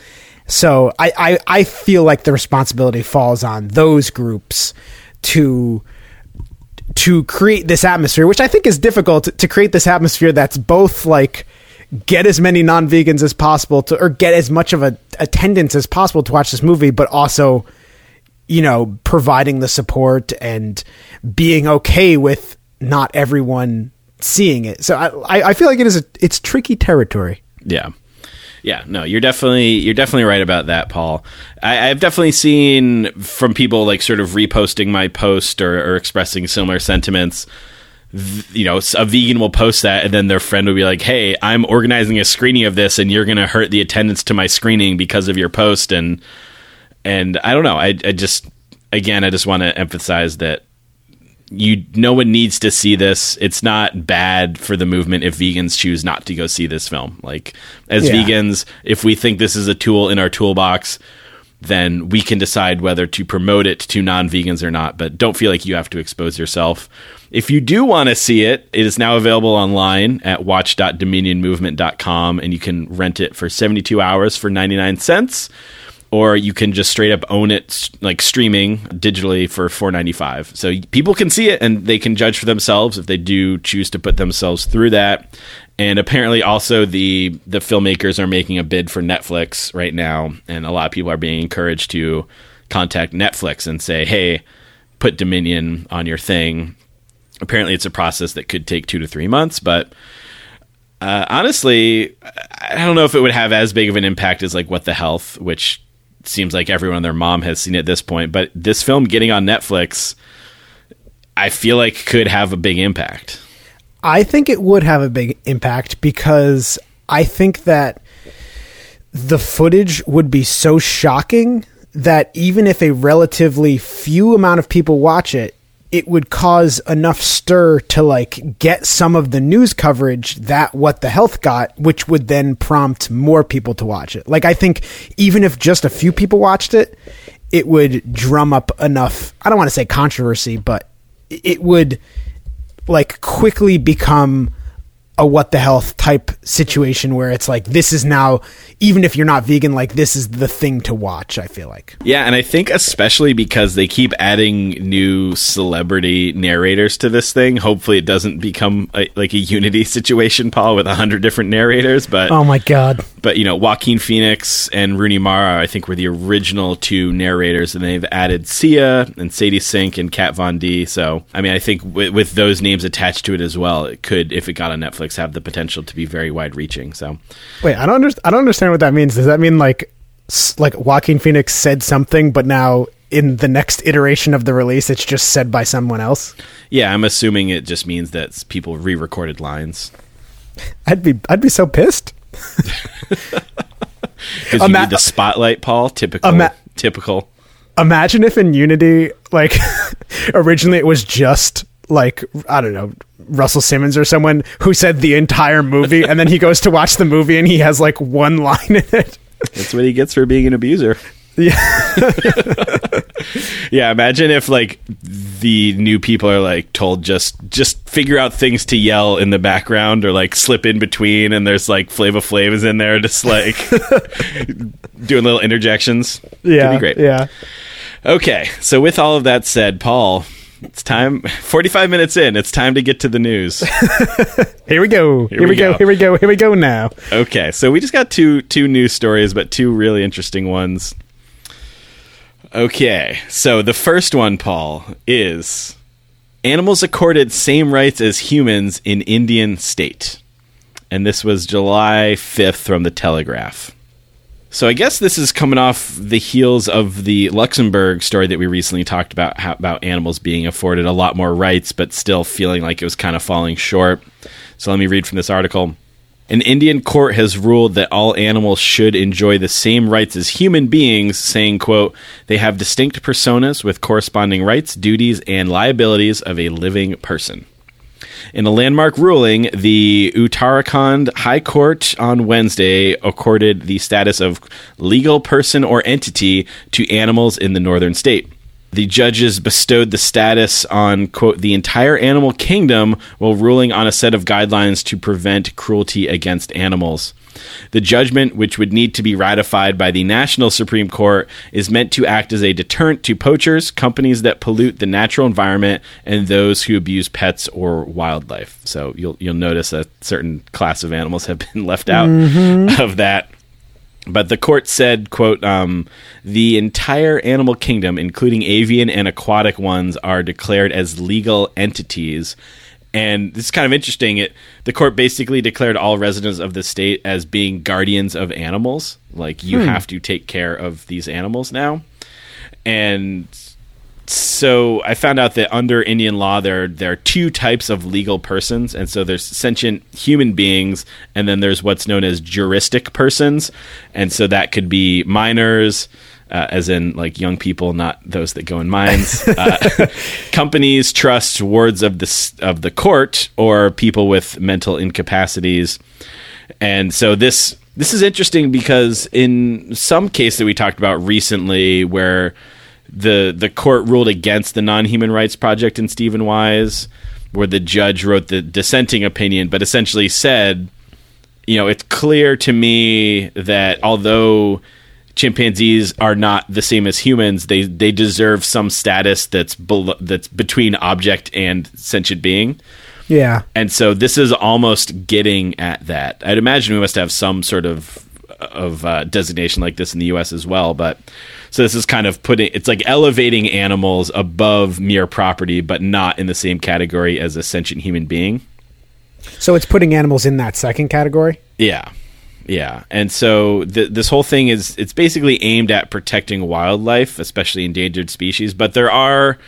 So I feel like the responsibility falls on those groups to create this atmosphere, which I think is difficult, to create this atmosphere that's both like, get as many non-vegans as possible or get as much of a attendance as possible to watch this movie, but also, you know, providing the support and being okay with not everyone seeing it. So I feel like it's tricky territory. Yeah. Yeah, no, you're definitely right about that, Paul. I've definitely seen from people like sort of reposting my post or expressing similar sentiments. You know, a vegan will post that, and then their friend will be like, "Hey, I'm organizing a screening of this, and you're going to hurt the attendance to my screening because of your post." And I don't know. I just want to emphasize that no one needs to see this. It's not bad for the movement if vegans choose not to go see this film. Like, as vegans, if we think this is a tool in our toolbox, then we can decide whether to promote it to non-vegans or not, but don't feel like you have to expose yourself. If you do want to see it, it is now available online at watch.dominionmovement.com, and you can rent it for 72 hours for 99 cents, or you can just straight up own it, like streaming digitally, for $4.95. So people can see it, and they can judge for themselves if they do choose to put themselves through that. And apparently also the filmmakers are making a bid for Netflix right now, and a lot of people are being encouraged to contact Netflix and say, hey, put Dominion on your thing. Apparently it's a process that could take 2 to 3 months, but Honestly, I don't know if it would have as big of an impact as like What the Health, which seems like everyone and their mom has seen at this point. But this film getting on Netflix, I feel like could have a big impact. I think it would have a big impact because I think that the footage would be so shocking that even if a relatively few amount of people watch it, it would cause enough stir to like get some of the news coverage that What the Health got, which would then prompt more people to watch it. Like, I think even if just a few people watched it, it would drum up enough, I don't want to say controversy, but it would like quickly become a What the Health type situation where it's like, this is now, even if you're not vegan, like this is the thing to watch, I feel like. Yeah. And I think especially because they keep adding new celebrity narrators to this thing. Hopefully it doesn't become like a Unity situation, Paul, with 100 different narrators, but oh my God. But you know, Joaquin Phoenix and Rooney Mara, I think, were the original two narrators, and they've added Sia and Sadie Sink and Kat Von D. So, I mean, I think with those names attached to it as well, it could, if it got on Netflix, have the potential to be very wide reaching. So wait, I don't understand what that means. Does that mean like Joaquin Phoenix said something, but now in the next iteration of the release it's just said by someone else? Yeah, I'm assuming it just means that people re-recorded lines. I'd be so pissed. Cuz you need the spotlight, Paul. Typical. Imagine if in Unity, like originally it was just like, I don't know, Russell Simmons or someone who said the entire movie, and then he goes to watch the movie and he has like one line in it. That's what he gets for being an abuser. Yeah. Yeah, imagine if like the new people are like told just figure out things to yell in the background or like slip in between, and there's like Flava Flav is in there just like doing little interjections. Yeah. It'd be great. Yeah. Okay, so with all of that said, Paul, it's time, 45 minutes in, it's time to get to the news. Here we go now. Okay, so we just got two news stories, but two really interesting ones. Okay, so the first one, Paul, is animals accorded same rights as humans in Indian state. And this was July 5th from The Telegraph. So I guess this is coming off the heels of the Luxembourg story that we recently talked about, about animals being afforded a lot more rights, but still feeling like it was kind of falling short. So let me read from this article. An Indian court has ruled that all animals should enjoy the same rights as human beings, saying, quote, they have distinct personas with corresponding rights, duties, and liabilities of a living person. In a landmark ruling, the Uttarakhand High Court on Wednesday accorded the status of legal person or entity to animals in the northern state. The judges bestowed the status on, quote, the entire animal kingdom while ruling on a set of guidelines to prevent cruelty against animals. The judgment, which would need to be ratified by the National Supreme Court, is meant to act as a deterrent to poachers, companies that pollute the natural environment, and those who abuse pets or wildlife. So you'll notice a certain class of animals have been left out of that. But the court said, quote, the entire animal kingdom, including avian and aquatic ones, are declared as legal entities. And this is kind of interesting. The court basically declared all residents of the state as being guardians of animals. Like, you have to take care of these animals now. And so I found out that under Indian law, there are two types of legal persons. And so there's sentient human beings, and then there's what's known as juristic persons. And so that could be minors, as in like young people, not those that go in mines, companies, trusts, wards of the court, or people with mental incapacities. And so this is interesting because in some case that we talked about recently where the court ruled against the Non-Human Rights Project in Stephen Wise, where the judge wrote the dissenting opinion, but essentially said, you know, it's clear to me that although chimpanzees are not the same as humans, they deserve some status that's between object and sentient being. Yeah. And so this is almost getting at that. I'd imagine we must have some sort of designation like this in the US as well, but so this is kind of it's like elevating animals above mere property, but not in the same category as a sentient human being. So it's putting animals in that second category? Yeah. Yeah. And so this whole thing is, it's basically aimed at protecting wildlife, especially endangered species. But there are,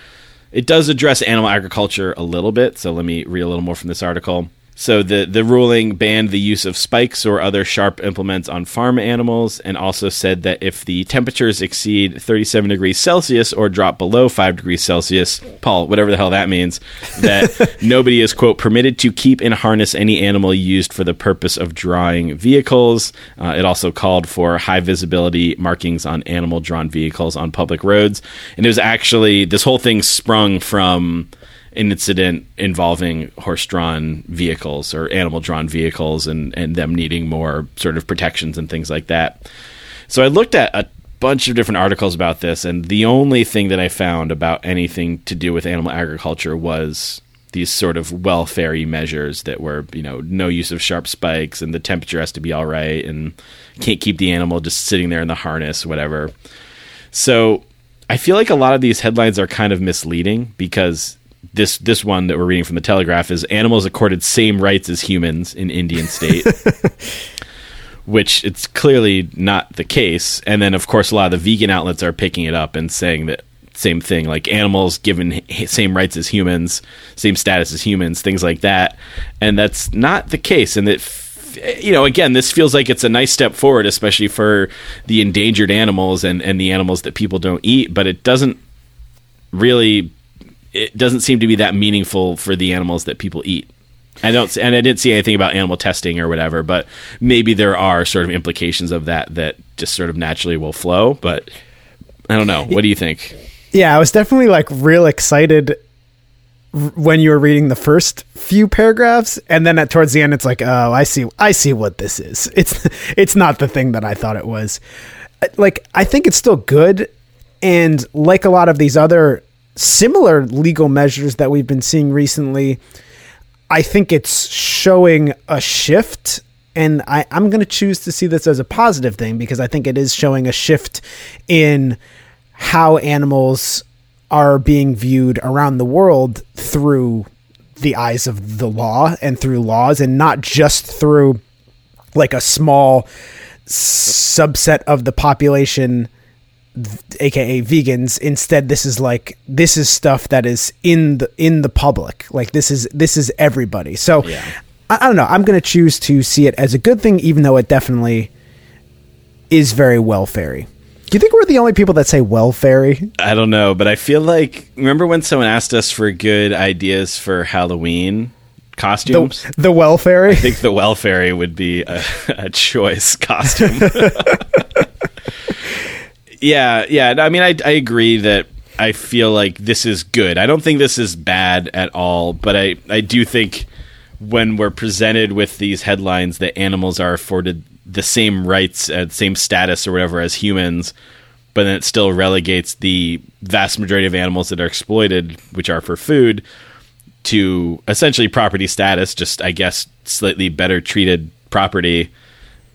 it does address animal agriculture a little bit. So let me read a little more from this article. So the ruling banned the use of spikes or other sharp implements on farm animals, and also said that if the temperatures exceed 37 degrees Celsius or drop below 5 degrees Celsius, Paul, whatever the hell that means, that nobody is, quote, permitted to keep and harness any animal used for the purpose of drawing vehicles. It also called for high visibility markings on animal-drawn vehicles on public roads. And it was actually, this whole thing sprung from an incident involving horse-drawn vehicles or animal-drawn vehicles and them needing more sort of protections and things like that. So I looked at a bunch of different articles about this, and the only thing that I found about anything to do with animal agriculture was these sort of welfare-y measures that were, you know, no use of sharp spikes and the temperature has to be all right and can't keep the animal just sitting there in the harness, whatever. So I feel like a lot of these headlines are kind of misleading, because This one that we're reading from The Telegraph is animals accorded same rights as humans in Indian state, which it's clearly not the case. And then, of course, a lot of the vegan outlets are picking it up and saying that same thing, like animals given same rights as humans, same status as humans, things like that. And that's not the case. And that, you know, again, this feels like it's a nice step forward, especially for the endangered animals and the animals that people don't eat, but it doesn't seem to be that meaningful for the animals that people eat. I didn't see anything about animal testing or whatever, but maybe there are sort of implications of that just sort of naturally will flow. But I don't know. What do you think? Yeah, I was definitely like real excited when you were reading the first few paragraphs, and then towards the end, it's like, oh, I see what this is. It's not the thing that I thought it was. Like, I think it's still good, and like a lot of these other similar legal measures that we've been seeing recently, I think it's showing a shift, and I'm going to choose to see this as a positive thing, because I think it is showing a shift in how animals are being viewed around the world through the eyes of the law and through laws, and not just through like a small subset of the population, aka vegans. Instead, this is stuff that is in the public. Like this is everybody. So yeah. I don't know. I'm going to choose to see it as a good thing, even though it definitely is very welfare-y. Do you think we're the only people that say welfare-y? I don't know, but I feel like, remember when someone asked us for good ideas for Halloween costumes? The welfare-y? I think the welfare-y would be a choice costume. Yeah. I mean, I agree that I feel like this is good. I don't think this is bad at all, but I do think when we're presented with these headlines that animals are afforded the same rights and same status or whatever as humans, but then it still relegates the vast majority of animals that are exploited, which are for food, to essentially property status, just, I guess, slightly better treated property,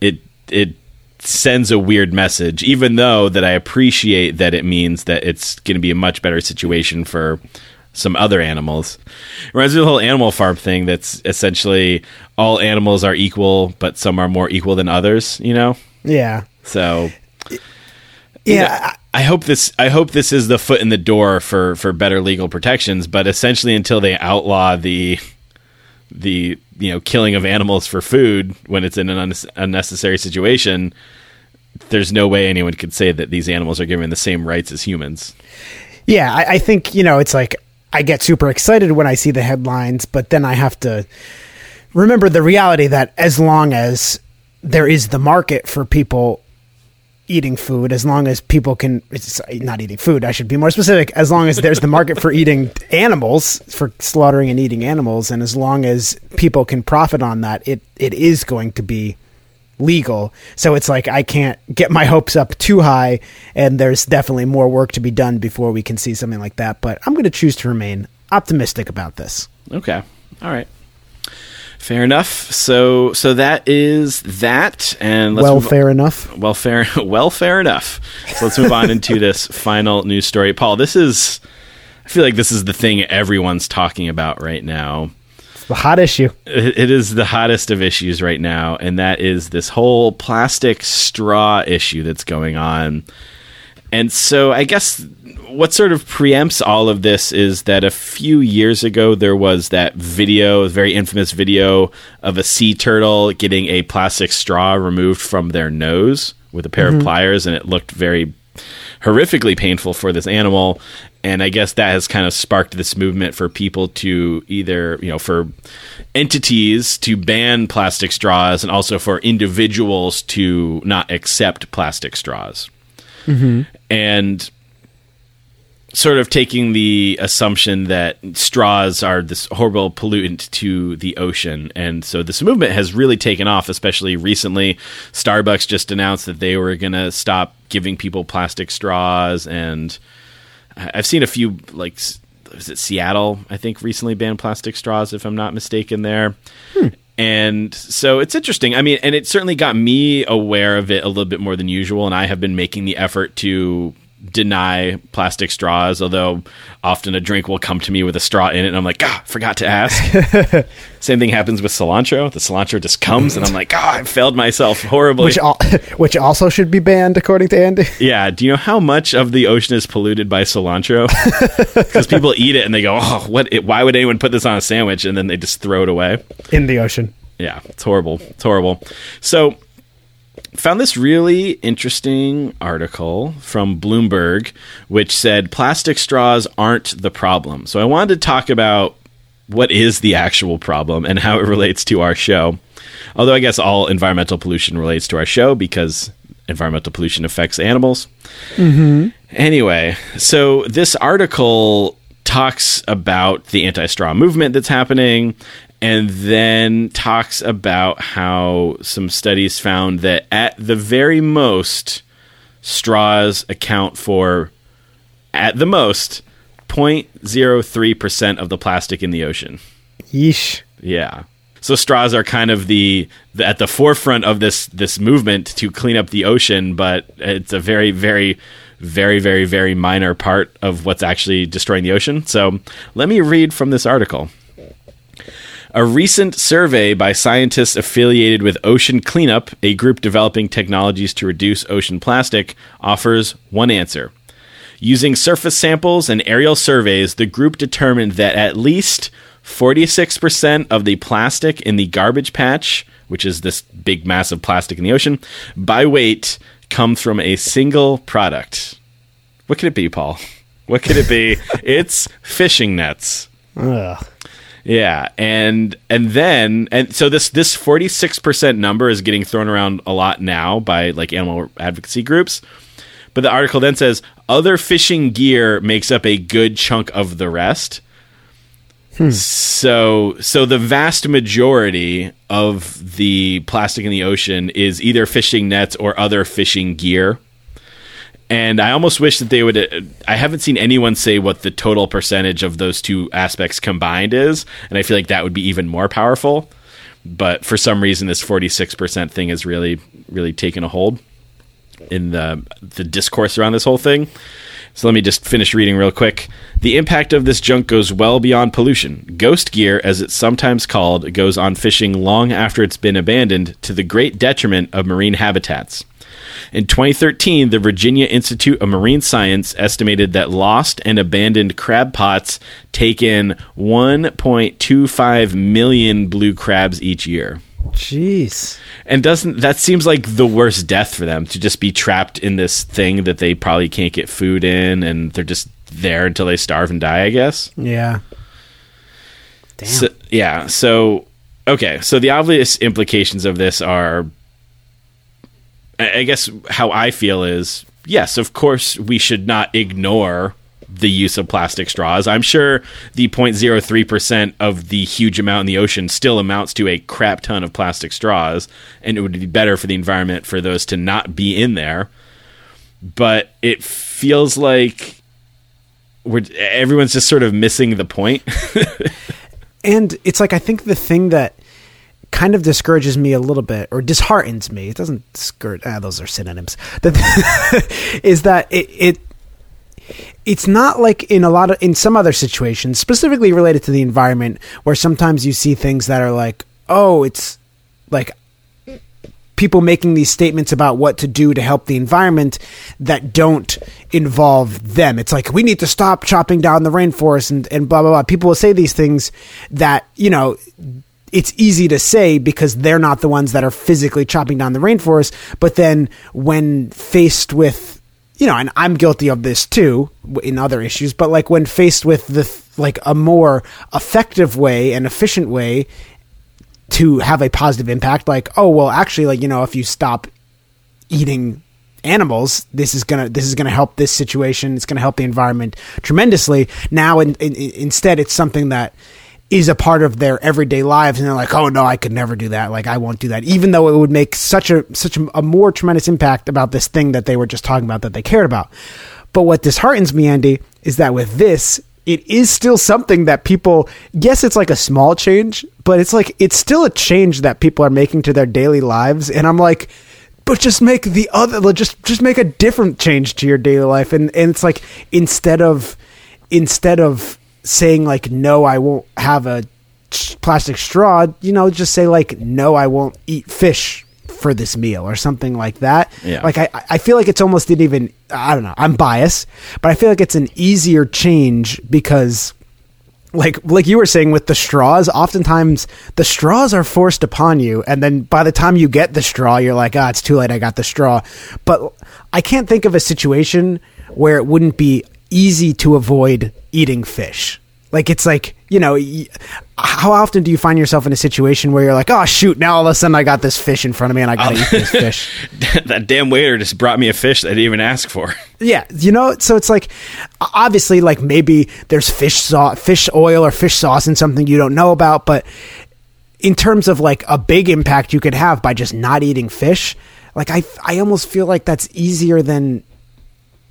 it sends a weird message, even though that I appreciate that it means that it's going to be a much better situation for some other animals. It reminds me of the whole Animal Farm thing, that's essentially all animals are equal, but some are more equal than others, you know? Yeah. So yeah, I hope this is the foot in the door for better legal protections, but essentially until they outlaw the you know, killing of animals for food when it's in an unnecessary situation, there's no way anyone could say that these animals are given the same rights as humans. Yeah, I think, you know, it's like I get super excited when I see the headlines, but then I have to remember the reality that as long as there is the market for people eating food, as long as people can, not eating food, I should be more specific, as long as there's the market for eating animals, for slaughtering and eating animals, and as long as people can profit on that, it is going to be legal. So it's like I can't get my hopes up too high, and there's definitely more work to be done before we can see something like that, but I'm going to choose to remain optimistic about this. Okay. All right. Fair enough. So that is that. And let's fair enough. So let's move on into this final news story. Paul, I feel like this is the thing everyone's talking about right now. The hot issue. It is the hottest of issues right now, and that is this whole plastic straw issue that's going on. And so I guess what sort of preempts all of this is that a few years ago, there was that video, a very infamous video of a sea turtle getting a plastic straw removed from their nose with a pair of pliers, and it looked very horrifically painful for this animal. And I guess that has kind of sparked this movement for people to either, you know, for entities to ban plastic straws and also for individuals to not accept plastic straws. And sort of taking the assumption that straws are this horrible pollutant to the ocean. And so this movement has really taken off, especially recently. Starbucks just announced that they were going to stop giving people plastic straws. And I've seen a few, like, was it Seattle, I think, recently banned plastic straws, if I'm not mistaken there. And so it's interesting. I mean, and it certainly got me aware of it a little bit more than usual. And I have been making the effort to deny plastic straws, although often a drink will come to me with a straw in it. And I'm like, ah, forgot to ask. Same thing happens with cilantro. The cilantro just comes and I'm like, ah, I failed myself horribly. Which also should be banned, according to Andy. Yeah. Do you know how much of the ocean is polluted by cilantro? Because people eat it and they go, oh, why would anyone put this on a sandwich? And then they just throw it away. In the ocean. Yeah. It's horrible. It's horrible. So found this really interesting article from Bloomberg, which said plastic straws aren't the problem. So I wanted to talk about what is the actual problem and how it relates to our show. Although I guess all environmental pollution relates to our show because environmental pollution affects animals. Anyway, so this article talks about the anti-straw movement that's happening, and then talks about how some studies found that at the very most, straws account for, at the most, 0.03% of the plastic in the ocean. Yeesh. Yeah. So straws are kind of the at the forefront of this movement to clean up the ocean, but it's a very, very, very, very, very minor part of what's actually destroying the ocean. So let me read from this article. A recent survey by scientists affiliated with Ocean Cleanup, a group developing technologies to reduce ocean plastic, offers one answer. Using surface samples and aerial surveys, the group determined that at least 46% of the plastic in the garbage patch, which is this big mass of plastic in the ocean, by weight, comes from a single product. What could it be, Paul? What could it be? It's fishing nets. Ugh. Yeah, and so this 46% number is getting thrown around a lot now by like animal advocacy groups. But the article then says other fishing gear makes up a good chunk of the rest. So the vast majority of the plastic in the ocean is either fishing nets or other fishing gear. And I almost wish that they would. I haven't seen anyone say what the total percentage of those two aspects combined is, and I feel like that would be even more powerful. But for some reason, this 46% thing has really, really taken a hold in the discourse around this whole thing. So let me just finish reading real quick. The impact of this junk goes well beyond pollution. Ghost gear, as it's sometimes called, goes on fishing long after it's been abandoned, to the great detriment of marine habitats. In 2013, the Virginia Institute of Marine Science estimated that lost and abandoned crab pots take in 1.25 million blue crabs each year. Jeez. And that seems like the worst death for them, to just be trapped in this thing that they probably can't get food in, and they're just there until they starve and die, I guess. Yeah. Damn. So the obvious implications of this are, I guess how I feel is, yes, of course, we should not ignore the use of plastic straws. I'm sure the 0.03% of the huge amount in the ocean still amounts to a crap ton of plastic straws, and it would be better for the environment for those to not be in there. But it feels like everyone's just sort of missing the point. And it's like, I think the thing that kind of discourages me a little bit, or disheartens me, it doesn't discourage, those are synonyms, is that it it's not like in some other situations, specifically related to the environment, where sometimes you see things that are like, oh, it's like people making these statements about what to do to help the environment that don't involve them. It's like, we need to stop chopping down the rainforest and blah, blah, blah. People will say these things that, you know, it's easy to say because they're not the ones that are physically chopping down the rainforest. But then when faced with, you know, and I'm guilty of this too in other issues, but like when faced with like a more effective way and efficient way to have a positive impact, like, oh, well, actually, like, you know, if you stop eating animals, this is gonna help this situation. It's gonna help the environment tremendously. Now, instead, it's something that is a part of their everyday lives, and they're like, oh no, I could never do that. Like, I won't do that, even though it would make such a more tremendous impact about this thing that they were just talking about that they cared about. But what disheartens me, Andy, is that with this, it is still something that people, yes, it's like a small change, but it's like, it's still a change that people are making to their daily lives. And I'm like, but just make the other, just make a different change to your daily life. And it's like, instead of saying like, no, I won't have a plastic straw, you know, just say like, no, I won't eat fish for this meal or something like that. Yeah. Like, I feel like it's almost didn't even, I don't know, I'm biased, but I feel like it's an easier change because like you were saying with the straws, oftentimes the straws are forced upon you. And then by the time you get the straw, you're like, ah, it's too late. I got the straw. But I can't think of a situation where it wouldn't be easy to avoid eating fish. Like, it's like, you know, how often do you find yourself in a situation where you're like, oh, shoot, now all of a sudden I got this fish in front of me and I got to eat this fish. That damn waiter just brought me a fish that I didn't even ask for. Yeah, you know, so it's like, obviously, like, maybe there's fish oil or fish sauce in something you don't know about, but in terms of, like, a big impact you could have by just not eating fish, like, I almost feel like that's easier than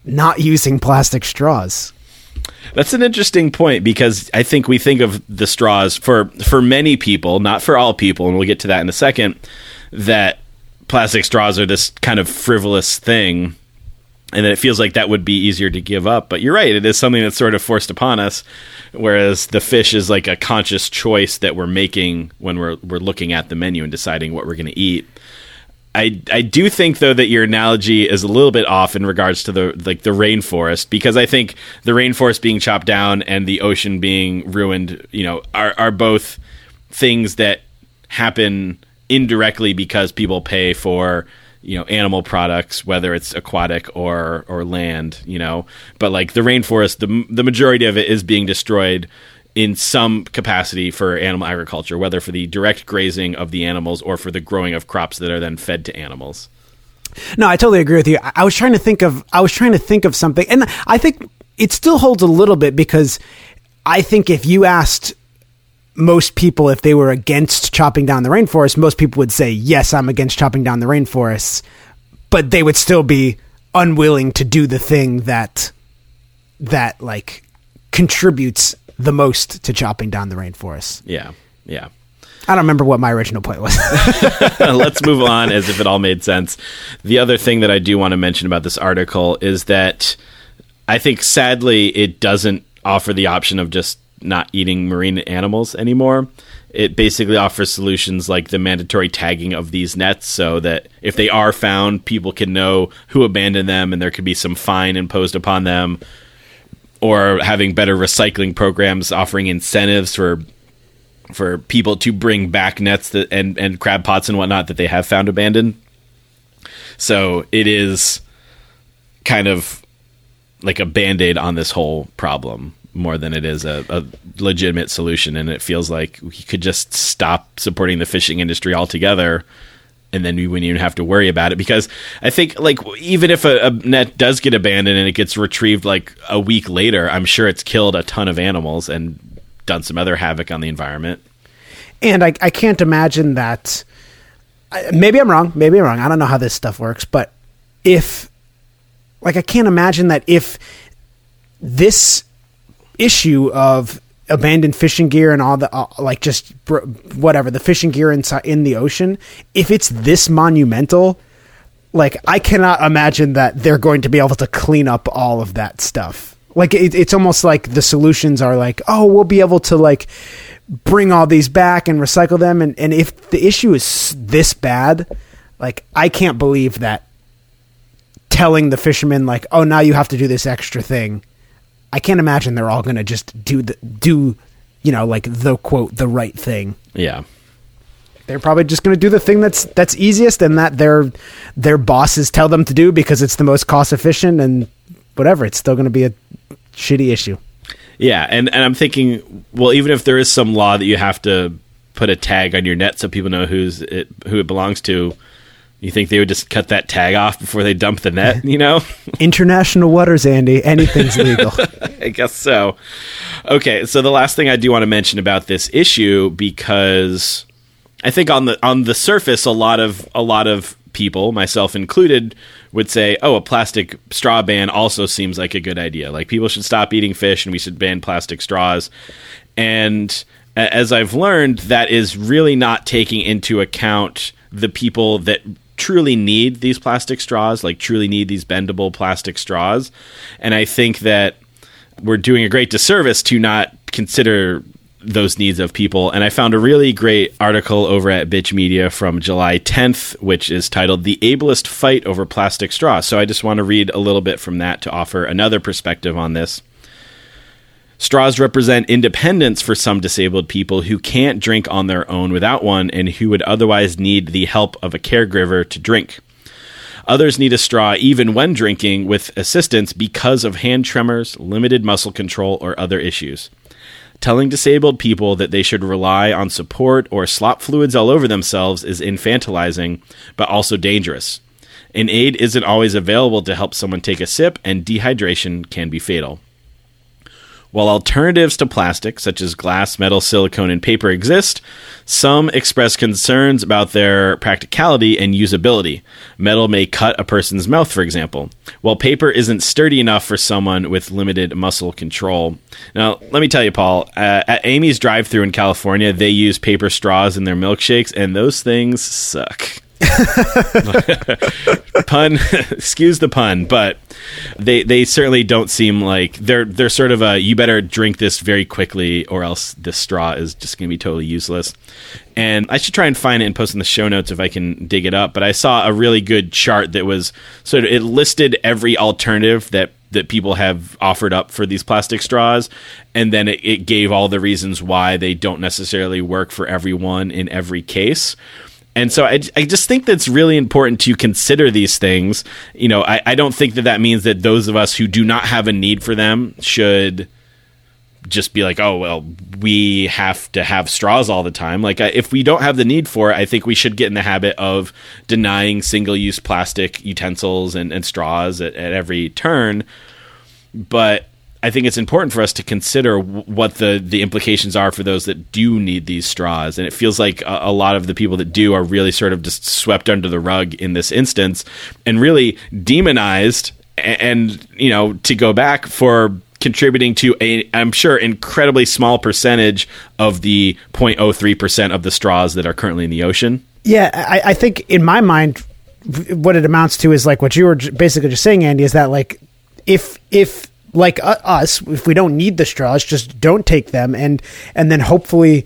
not using plastic straws. That's an interesting point, because I think we think of the straws for many people, not for all people, and we'll get to that in a second, that plastic straws are this kind of frivolous thing, and that it feels like that would be easier to give up. But you're right, it is something that's sort of forced upon us, whereas the fish is like a conscious choice that we're making when we're looking at the menu and deciding what we're going to eat. I do think, though, that your analogy is a little bit off in regards to the rainforest, because I think the rainforest being chopped down and the ocean being ruined, you know, are both things that happen indirectly because people pay for, you know, animal products, whether it's aquatic or land, you know. But like the rainforest, the majority of it is being destroyed in some capacity for animal agriculture, whether for the direct grazing of the animals or for the growing of crops that are then fed to animals. No, I totally agree with you. I was trying to think of something, and I think it still holds a little bit, because I think if you asked most people if they were against chopping down the rainforest, most people would say, yes, I'm against chopping down the rainforests, but they would still be unwilling to do the thing that like contributes the most to chopping down the rainforest. Yeah. I don't remember what my original point was. Let's move on, as if it all made sense. The other thing that I do want to mention about this article is that I think, sadly, it doesn't offer the option of just not eating marine animals anymore. It basically offers solutions like the mandatory tagging of these nets, so that if they are found, people can know who abandoned them, and there could be some fine imposed upon them, or having better recycling programs, offering incentives for people to bring back nets that, and crab pots and whatnot that they have found abandoned. So it is kind of like a Band-Aid on this whole problem more than it is a legitimate solution. And it feels like we could just stop supporting the fishing industry altogether, and then we wouldn't even have to worry about it, because I think, like, even if a net does get abandoned and it gets retrieved like a week later, I'm sure it's killed a ton of animals and done some other havoc on the environment. And I can't imagine that. Maybe I'm wrong. I don't know how this stuff works, but I can't imagine that if this issue of abandoned fishing gear and all the the fishing gear in the ocean, if it's this monumental, like, I cannot imagine that they're going to be able to clean up all of that stuff. Like, it's almost like the solutions are like, oh, we'll be able to, like, bring all these back and recycle them. And if the issue is this bad, like, I can't believe that telling the fishermen, like, oh, now you have to do this extra thing. I can't imagine they're all going to just do, you know, like, the quote, the right thing. Yeah. They're probably just going to do the thing that's easiest and that their bosses tell them to do because it's the most cost efficient and whatever. It's still going to be a shitty issue. Yeah. And I'm thinking, well, even if there is some law that you have to put a tag on your net so people know who it belongs to, you think they would just cut that tag off before they dump the net, you know? International waters, Andy. Anything's legal. I guess so. Okay. So the last thing I do want to mention about this issue, because I think on the surface, a lot of people, myself included, would say, "Oh, a plastic straw ban also seems like a good idea. Like, people should stop eating fish, and we should ban plastic straws." And as I've learned, that is really not taking into account the people that truly need these plastic straws, like truly need these bendable plastic straws. And I think that we're doing a great disservice to not consider those needs of people. And I found a really great article over at Bitch Media from July 10th, which is titled The Ableist Fight Over Plastic Straw. So I just want to read a little bit from that to offer another perspective on this. Straws represent independence for some disabled people who can't drink on their own without one and who would otherwise need the help of a caregiver to drink. Others need a straw even when drinking with assistance because of hand tremors, limited muscle control, or other issues. Telling disabled people that they should rely on support or slop fluids all over themselves is infantilizing, but also dangerous. An aid isn't always available to help someone take a sip, and dehydration can be fatal. While alternatives to plastic, such as glass, metal, silicone, and paper exist, some express concerns about their practicality and usability. Metal may cut a person's mouth, for example, while paper isn't sturdy enough for someone with limited muscle control. Now, let me tell you, Paul, at Amy's drive-thru in California, they use paper straws in their milkshakes, and those things suck. Pun, excuse the pun, but they certainly don't seem like they're sort of a, you better drink this very quickly or else this straw is just going to be totally useless. And I should try and find it and post in the show notes if I can dig it up, but I saw a really good chart that was sort of, it listed every alternative that people have offered up for these plastic straws, and then it gave all the reasons why they don't necessarily work for everyone in every case. And so I just think that's really important to consider these things. You know, I don't think that means that those of us who do not have a need for them should just be like, oh, well, we have to have straws all the time. Like, if we don't have the need for it, I think we should get in the habit of denying single-use plastic utensils and straws at every turn. But I think it's important for us to consider what the implications are for those that do need these straws. And it feels like a lot of the people that do are really sort of just swept under the rug in this instance and really demonized and, you know, to go back for contributing to a, I'm sure, incredibly small percentage of the 0.03% of the straws that are currently in the ocean. Yeah, I think in my mind, what it amounts to is like what you were basically just saying, Andy, is that like if like us, if we don't need the straws, just don't take them. And then hopefully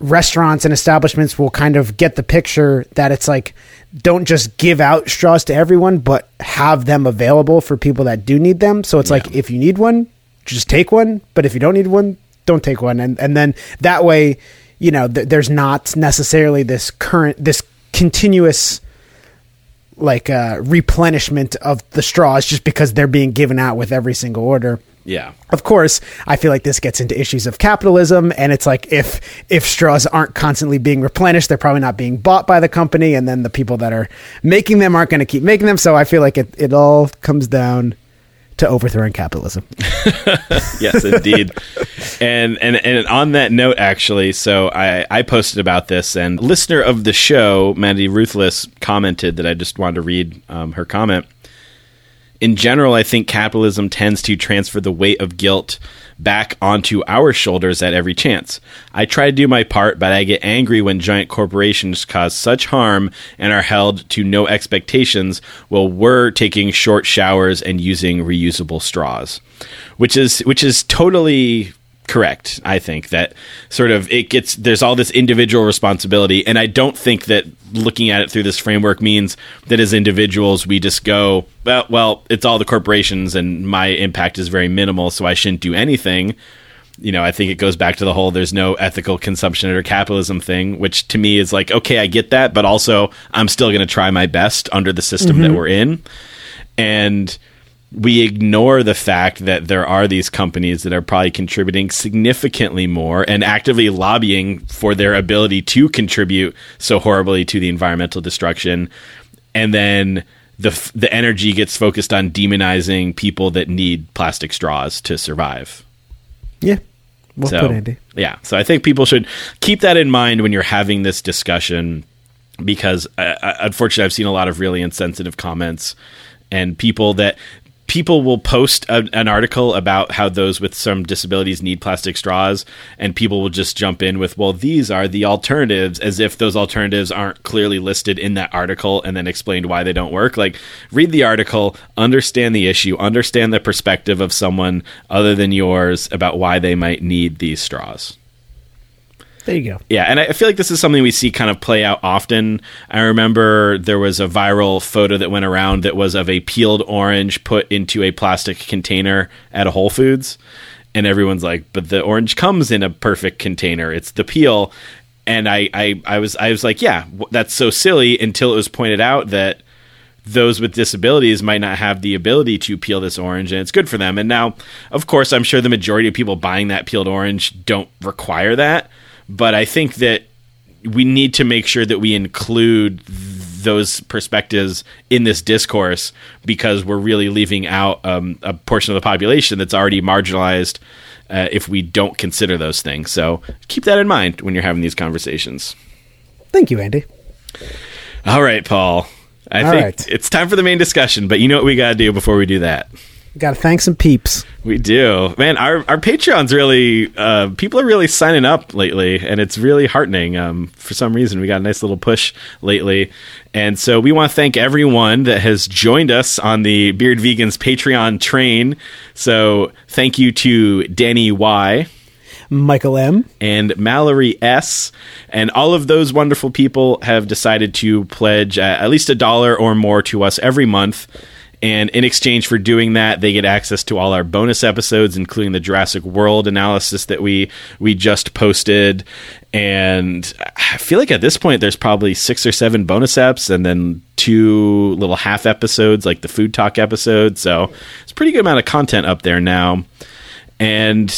restaurants and establishments will kind of get the picture that it's like, don't just give out straws to everyone, but have them available for people that do need them. So it's like, if you need one, just take one. But if you don't need one, don't take one. And then that way, you know, there's not necessarily this continuous like replenishment of the straws just because they're being given out with every single order. Yeah. Of course, I feel like this gets into issues of capitalism, and it's like if straws aren't constantly being replenished, they're probably not being bought by the company, and then the people that are making them aren't going to keep making them. So I feel like it all comes down to overthrowing capitalism. Yes, indeed. And on that note, actually, so I posted about this, and listener of the show, Mandy Ruthless, commented that I just wanted to read her comment. in general, I think capitalism tends to transfer the weight of guilt back onto our shoulders at every chance. I try to do my part, but I get angry when giant corporations cause such harm and are held to no expectations while we're taking short showers and using reusable straws. Which is totally correct. I think that sort of there's all this individual responsibility, and I don't think that looking at it through this framework means that as individuals we just go, well, it's all the corporations and my impact is very minimal, so I shouldn't do anything. You know, I think it goes back to the whole there's no ethical consumption or capitalism thing, which to me is like, okay, I get that, but also I'm still going to try my best under the system that we're in. And we ignore the fact that there are these companies that are probably contributing significantly more and actively lobbying for their ability to contribute so horribly to the environmental destruction. And then the energy gets focused on demonizing people that need plastic straws to survive. Yeah. Well put, Andy. Yeah. So I think people should keep that in mind when you're having this discussion, because unfortunately I've seen a lot of really insensitive comments and people will post an article about how those with some disabilities need plastic straws, and people will just jump in with, well, these are the alternatives, as if those alternatives aren't clearly listed in that article and then explained why they don't work. Like, read the article, understand the issue, understand the perspective of someone other than yours about why they might need these straws. There you go. Yeah, and I feel like this is something we see kind of play out often. I remember there was a viral photo that went around that was of a peeled orange put into a plastic container at a Whole Foods. And everyone's like, but the orange comes in a perfect container. It's the peel. And I was like, yeah, that's so silly, until it was pointed out that those with disabilities might not have the ability to peel this orange, and it's good for them. And now, of course, I'm sure the majority of people buying that peeled orange don't require that. But I think that we need to make sure that we include those perspectives in this discourse, because we're really leaving out a portion of the population that's already marginalized if we don't consider those things. So keep that in mind when you're having these conversations. Thank you, Andy. All right, Paul. I think it's time for the main discussion, but you know what we got to do before we do that? Got to thank some peeps. We do. Man, our Patreon's really... people are really signing up lately, and it's really heartening. For some reason, we got a nice little push lately. And so we want to thank everyone that has joined us on the Bearded Vegans Patreon train. So thank you to Danny Y., Michael M., and Mallory S., and all of those wonderful people have decided to pledge at least $1 or more to us every month. And in exchange for doing that, they get access to all our bonus episodes, including the Jurassic World analysis that we just posted. And I feel like at this point, there's probably 6 or 7 bonus eps, and then 2 little half episodes, like the Food Talk episode. So it's a pretty good amount of content up there now. And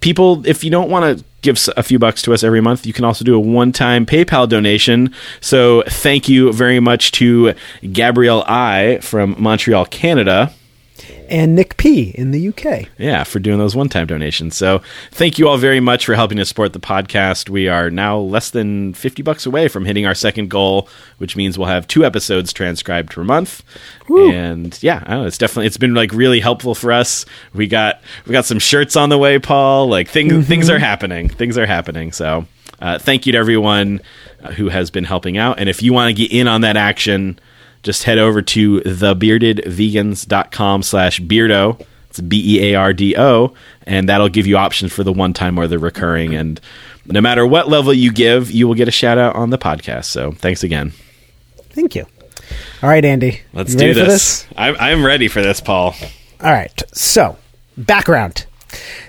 people, if you don't want to give a few bucks to us every month, you can also do a one-time PayPal donation. So thank you very much to Gabrielle I. from Montreal, Canada. And Nick P. in the UK. Yeah, for doing those one-time donations. So thank you all very much for helping to support the podcast. We are now less than $50 away from hitting our second goal, which means we'll have 2 episodes transcribed per month. Woo. And yeah, I don't know, it's been like really helpful for us. We got some shirts on the way, Paul. Like things are happening. Things are happening. So thank you to everyone who has been helping out. And if you want to get in on that action, just head over to thebeardedvegans.com/beardo. It's BEARDO. And that'll give you options for the one-time or the recurring. And no matter what level you give, you will get a shout-out on the podcast. So thanks again. Thank you. All right, Andy. Let's do this. I'm ready for this, Paul. All right. So, background.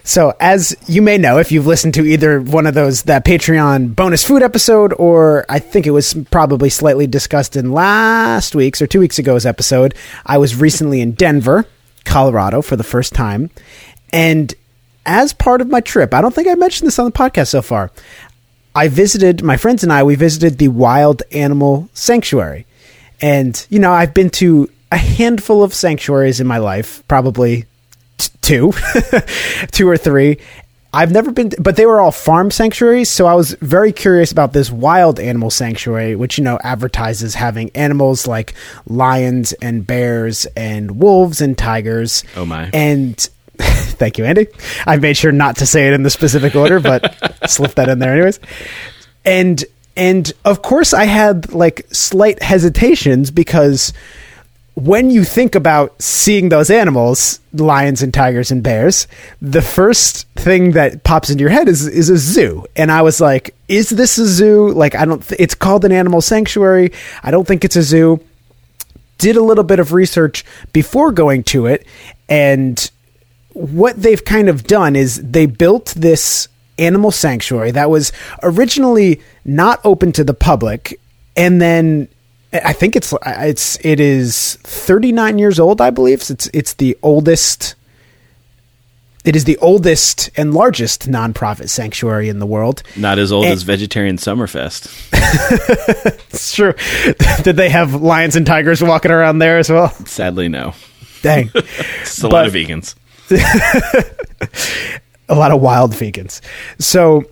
So, as you may know, if you've listened to either one of those, that Patreon bonus food episode, or I think it was probably slightly discussed in last week's or 2 weeks ago's episode, I was recently in Denver, Colorado for the first time. And as part of my trip, I don't think I mentioned this on the podcast so far, my friends and I, we visited the Wild Animal Sanctuary. And, you know, I've been to a handful of sanctuaries in my life, probably 2 2 or 3, I've never been, but they were all farm sanctuaries, so I was very curious about this Wild Animal Sanctuary, which, you know, advertises having animals like lions and bears and wolves and tigers. Oh my. And thank you, Andy. I made sure not to say it in the specific order, but slipped that in there anyways. And of course I had like slight hesitations, because when you think about seeing those animals, lions and tigers and bears, the first thing that pops into your head is a zoo. And I was like, is this a zoo? Like, I don't, it's called an animal sanctuary. I don't think it's a zoo. Did a little bit of research before going to it. And what they've kind of done is they built this animal sanctuary that was originally not open to the public. And then I think it is 39 years old, I believe. So it's the oldest. It is the oldest and largest nonprofit sanctuary in the world. Not as old as Vegetarian Summerfest. It's true. Did they have lions and tigers walking around there as well? Sadly, no. Dang. It's a lot of vegans. A lot of wild vegans. So.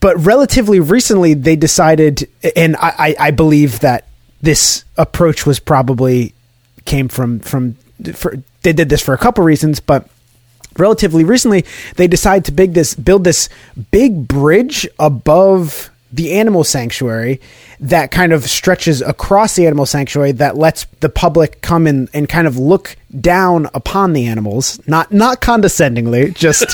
But relatively recently, they decided, and I believe that this approach was probably came from they did this for a couple reasons, but relatively recently, they decided to build this big bridge above the animal sanctuary that kind of stretches across the animal sanctuary, that lets the public come in and kind of look down upon the animals, not condescendingly, just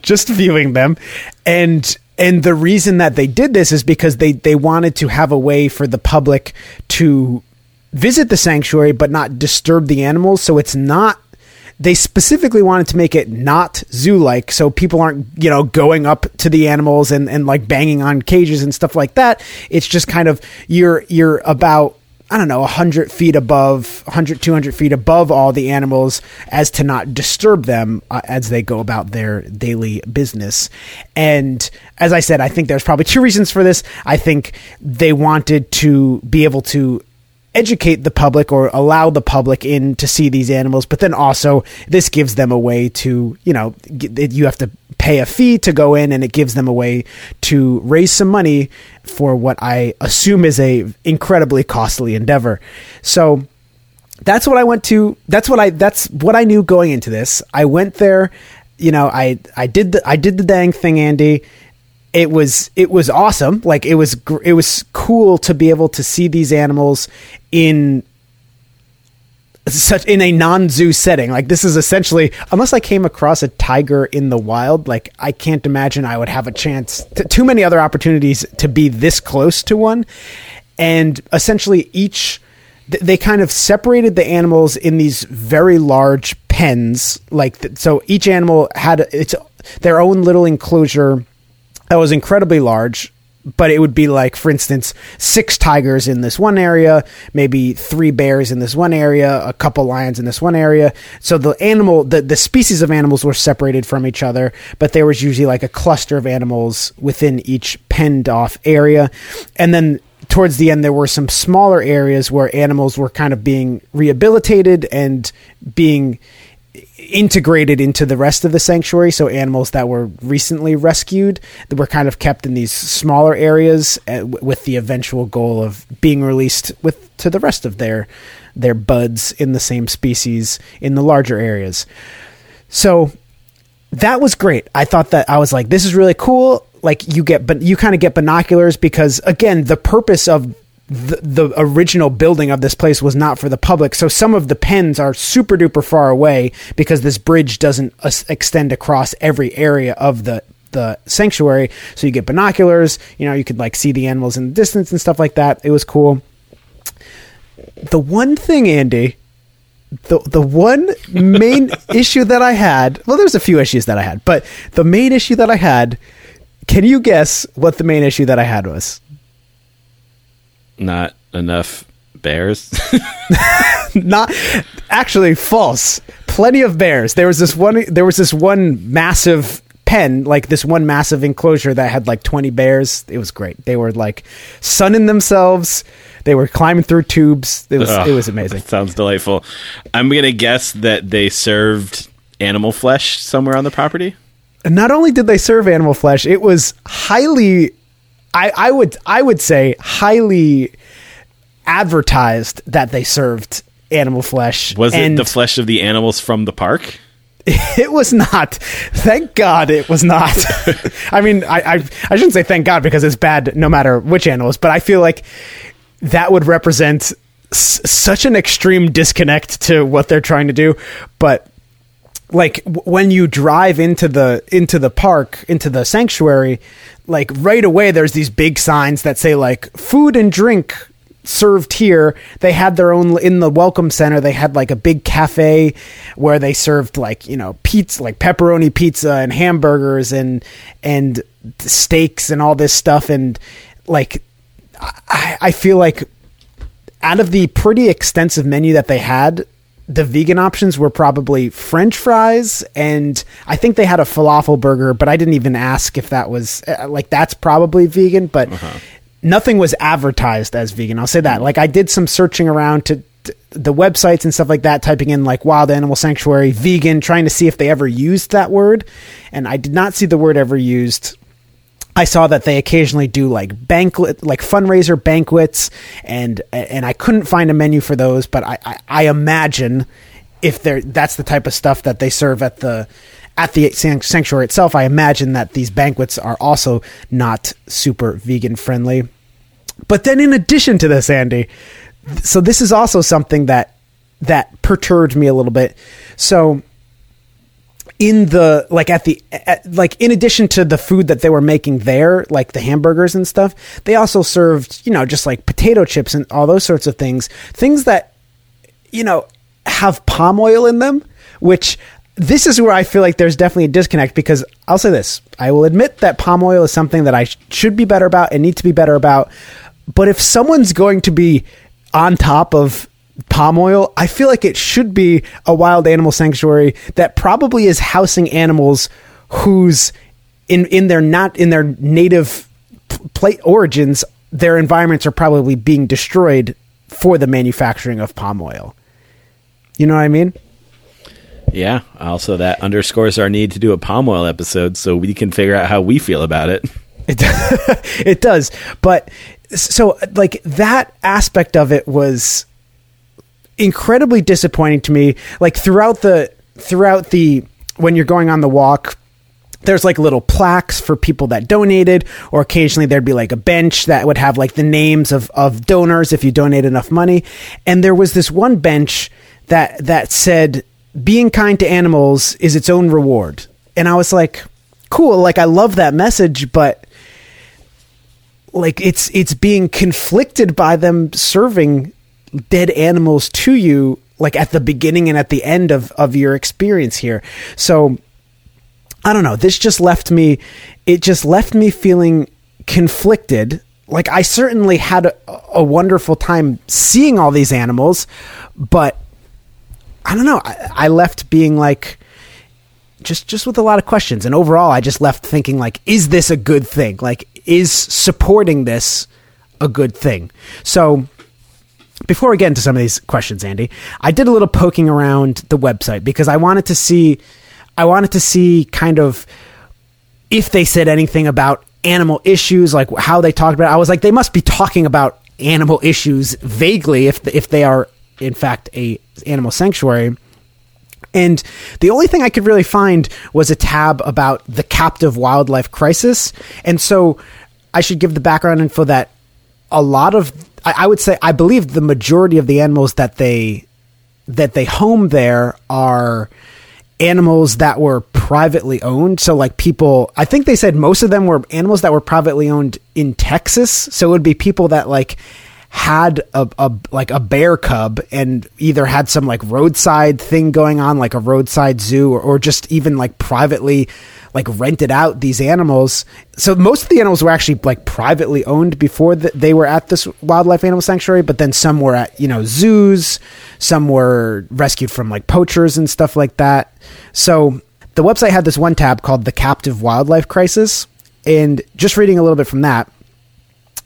just viewing them. And the reason that they did this is because they wanted to have a way for the public to visit the sanctuary but not disturb the animals. So it's not, they specifically wanted to make it not zoo-like, so people aren't, you know, going up to the animals and like banging on cages and stuff like that. It's just kind of, you're about, I don't know, 100 feet above, 100, 200 feet above all the animals, as to not disturb them as they go about their daily business. And as I said, I think there's probably two reasons for this. I think they wanted to be able to educate the public, or allow the public in to see these animals, but then also this gives them a way to, you know, you have to pay a fee to go in, and it gives them a way to raise some money for what I assume is a incredibly costly endeavor. So that's what I went to. That's what I knew going into this. I went there, you know, I did the dang thing, Andy. It was awesome. Like, it was cool to be able to see these animals in a non-zoo setting. Like, this is essentially, unless I came across a tiger in the wild, like, I can't imagine I would have a chance too many other opportunities to be this close to one. And essentially they kind of separated the animals in these very large pens. Like, so each animal had their own little enclosure that was incredibly large, but it would be like, for instance, 6 tigers in this one area, maybe 3 bears in this one area, a couple lions in this one area. So the species of animals were separated from each other, but there was usually like a cluster of animals within each penned off area. And then towards the end, there were some smaller areas where animals were kind of being rehabilitated and being integrated into the rest of the sanctuary. So animals that were recently rescued that were kind of kept in these smaller areas with the eventual goal of being released to the rest of their buds in the same species in the larger areas. So that was great. I thought that, I was like, this is really cool. Like, you kind of get binoculars, because again, the purpose of the original building of this place was not for the public. So some of the pens are super duper far away, because this bridge doesn't extend across every area of the sanctuary. So you get binoculars, you know, you could like see the animals in the distance and stuff like that. It was cool. The one thing, Andy, the one main issue that I had, well, there's a few issues that I had, but the main issue that I had, can you guess what the main issue that I had was? Not enough bears. Not actually false. Plenty of bears. There was this one massive pen, like this one massive enclosure that had like 20 bears. It was great. They were like sunning themselves. They were climbing through tubes. It was amazing. Sounds delightful. I'm going to guess that they served animal flesh somewhere on the property? Not only did they serve animal flesh, it was highly, I would say highly advertised that they served animal flesh. Was it the flesh of the animals from the park? It was not. Thank God it was not. I mean, I shouldn't say thank God, because it's bad no matter which animals, but I feel like that would represent such an extreme disconnect to what they're trying to do. But like when you drive into the park, into the sanctuary, like right away, there's these big signs that say like food and drink served here. They had their own in the welcome center. They had like a big cafe where they served like, you know, pizza, like pepperoni pizza and hamburgers and steaks and all this stuff. And like, I feel like out of the pretty extensive menu that they had, the vegan options were probably French fries, and I think they had a falafel burger, but I didn't even ask if that was like, that's probably vegan, but nothing was advertised as vegan. I'll say that. Like I did some searching around to the websites and stuff like that, typing in like Wild Animal Sanctuary, vegan, trying to see if they ever used that word. And I did not see the word ever used. I saw that they occasionally do like banquet, like fundraiser banquets, and I couldn't find a menu for those, but I imagine if that's the type of stuff that they serve at the sanctuary itself, I imagine that these banquets are also not super vegan friendly. But then in addition to this, Andy, so this is also something that perturbed me a little bit. So in addition to the food that they were making there, like the hamburgers and stuff, they also served, you know, just like potato chips and all those sorts of things that, you know, have palm oil in them, which this is where I feel like there's definitely a disconnect, because I'll say this, I will admit that palm oil is something that I should be better about and need to be better about. But if someone's going to be on top of palm oil, I feel like it should be a wild animal sanctuary that probably is housing animals whose in their native plate origins, their environments are probably being destroyed for the manufacturing of palm oil. You know what I mean? Yeah. Also, that underscores our need to do a palm oil episode so we can figure out how we feel about it. It does. But so like that aspect of it was incredibly disappointing to me. Like throughout the when you're going on the walk, there's like little plaques for people that donated, or occasionally there'd be like a bench that would have like the names of donors if you donate enough money. And there was this one bench that said, "Being kind to animals is its own reward." And I was like, cool, like I love that message, but like it's being conflicted by them serving dead animals to you, like at the beginning and at the end of your experience here. So I don't know, this just left me, it just left me feeling conflicted. Like I certainly had a wonderful time seeing all these animals, but I don't know, I left being like, just with a lot of questions. And overall, I just left thinking like, is this a good thing? Like, is supporting this a good thing? So before we get into some of these questions, Andy, I did a little poking around the website because I wanted to see kind of if they said anything about animal issues, like how they talked about it. I was like, they must be talking about animal issues vaguely if they are in fact a animal sanctuary. And the only thing I could really find was a tab about the captive wildlife crisis. And so I should give the background info that a lot of, I would say, I believe the majority of the animals that they home there are animals that were privately owned. So like people, I think they said most of them were animals that were privately owned in Texas. So it would be people that like had a bear cub and either had some like roadside thing going on, like a roadside zoo, or just even like privately like rented out these animals. So most of the animals were actually like privately owned before they were at this wildlife animal sanctuary, but then some were at, you know, zoos, some were rescued from like poachers and stuff like that. So the website had this one tab called the Captive Wildlife Crisis. And just reading a little bit from that,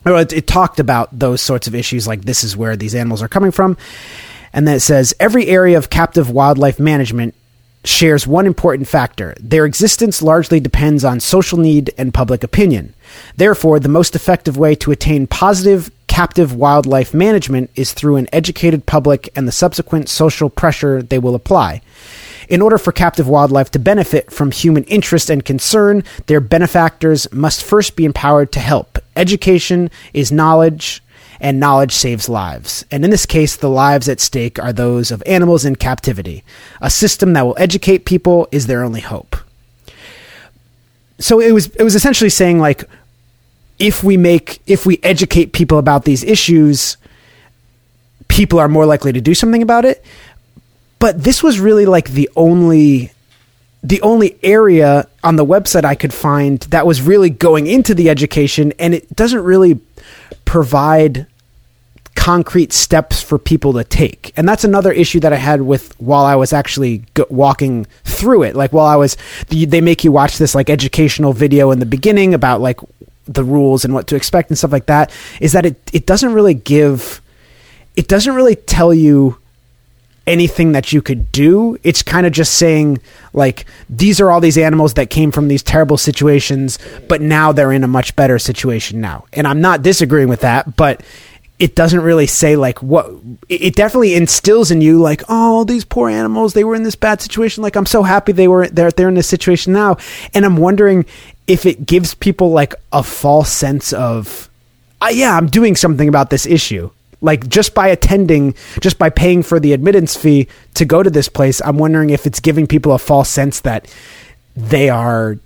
it talked about those sorts of issues, like this is where these animals are coming from. And then it says, every area of captive wildlife management shares one important factor. Their existence largely depends on social need and public opinion. Therefore, the most effective way to attain positive captive wildlife management is through an educated public and the subsequent social pressure they will apply. In order for captive wildlife to benefit from human interest and concern, their benefactors must first be empowered to help. Education is knowledge, and knowledge saves lives. And in this case, the lives at stake are those of animals in captivity. A system that will educate people is their only hope. So it was essentially saying, like, if we educate people about these issues, people are more likely to do something about it. But this was really like the only area on the website I could find that was really going into the education, and it doesn't really provide concrete steps for people to take. And that's another issue that I had with while I was actually walking through it. Like, while I was, they make you watch this like educational video in the beginning about like the rules and what to expect and stuff like that, is that it doesn't really tell you anything that you could do. It's kind of just saying, like, these are all these animals that came from these terrible situations, but now they're in a much better situation now. And I'm not disagreeing with that, but it doesn't really say, like, what it definitely instills in you, like, oh, these poor animals, they were in this bad situation. Like, I'm so happy they're in this situation now. And I'm wondering if it gives people like a false sense of, yeah, I'm doing something about this issue. Like, just by paying for the admittance fee to go to this place, I'm wondering if it's giving people a false sense that they are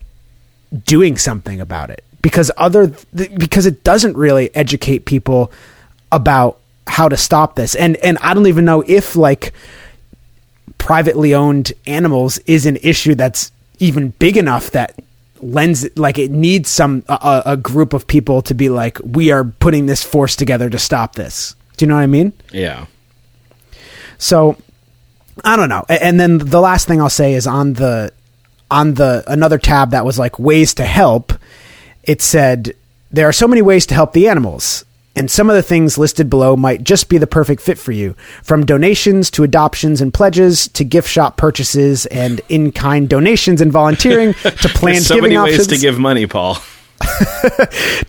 doing something about it, because it doesn't really educate people about how to stop this. And I don't even know if, like, privately owned animals is an issue that's even big enough that lends, like, it needs a group of people to be like, we are putting this force together to stop this. Do you know what I mean? Yeah. So I don't know. And then the last thing I'll say is on the another tab that was like ways to help, it said there are so many ways to help the animals, and some of the things listed below might just be the perfect fit for you, from donations to adoptions and pledges to gift shop purchases and in-kind donations and volunteering to planned so giving options. So many ways to give money, Paul.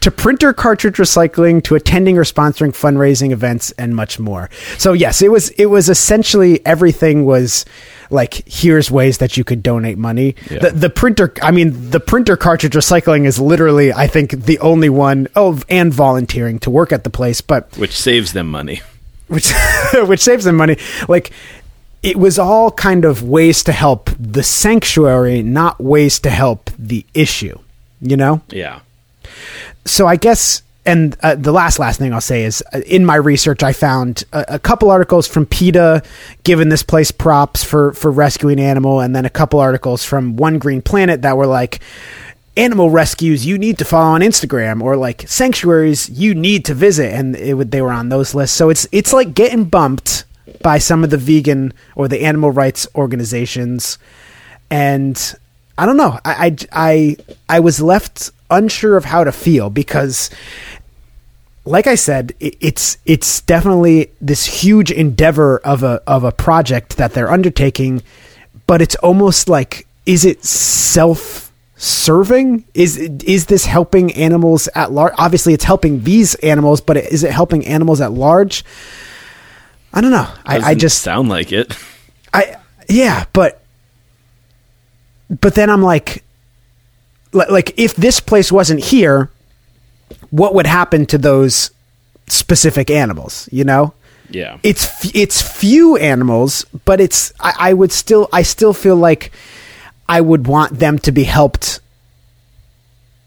To printer cartridge recycling, to attending or sponsoring fundraising events, and much more. So yes, it was essentially everything was like, here's ways that you could donate money. Yeah. The printer cartridge recycling is literally, I think, the only one. Oh, and volunteering to work at the place, but which saves them money. Which saves them money. Like, it was all kind of ways to help the sanctuary, not ways to help the issue. You know? Yeah. So I guess, and the last thing I'll say is, in my research, I found a couple articles from PETA giving this place props for rescuing an animal, and then a couple articles from One Green Planet that were like, animal rescues you need to follow on Instagram, or like, sanctuaries you need to visit, and they were on those lists. So it's like getting bumped by some of the vegan or the animal rights organizations, and I don't know. I was left unsure of how to feel, because, like I said, it's definitely this huge endeavor of a project that they're undertaking, but it's almost like, is it self-serving? Is this helping animals at large? Obviously, it's helping these animals, but is it helping animals at large? I don't know. I just sound like it. But then I'm like, if this place wasn't here, what would happen to those specific animals? You know? Yeah. It's few animals, but I still feel like I would want them to be helped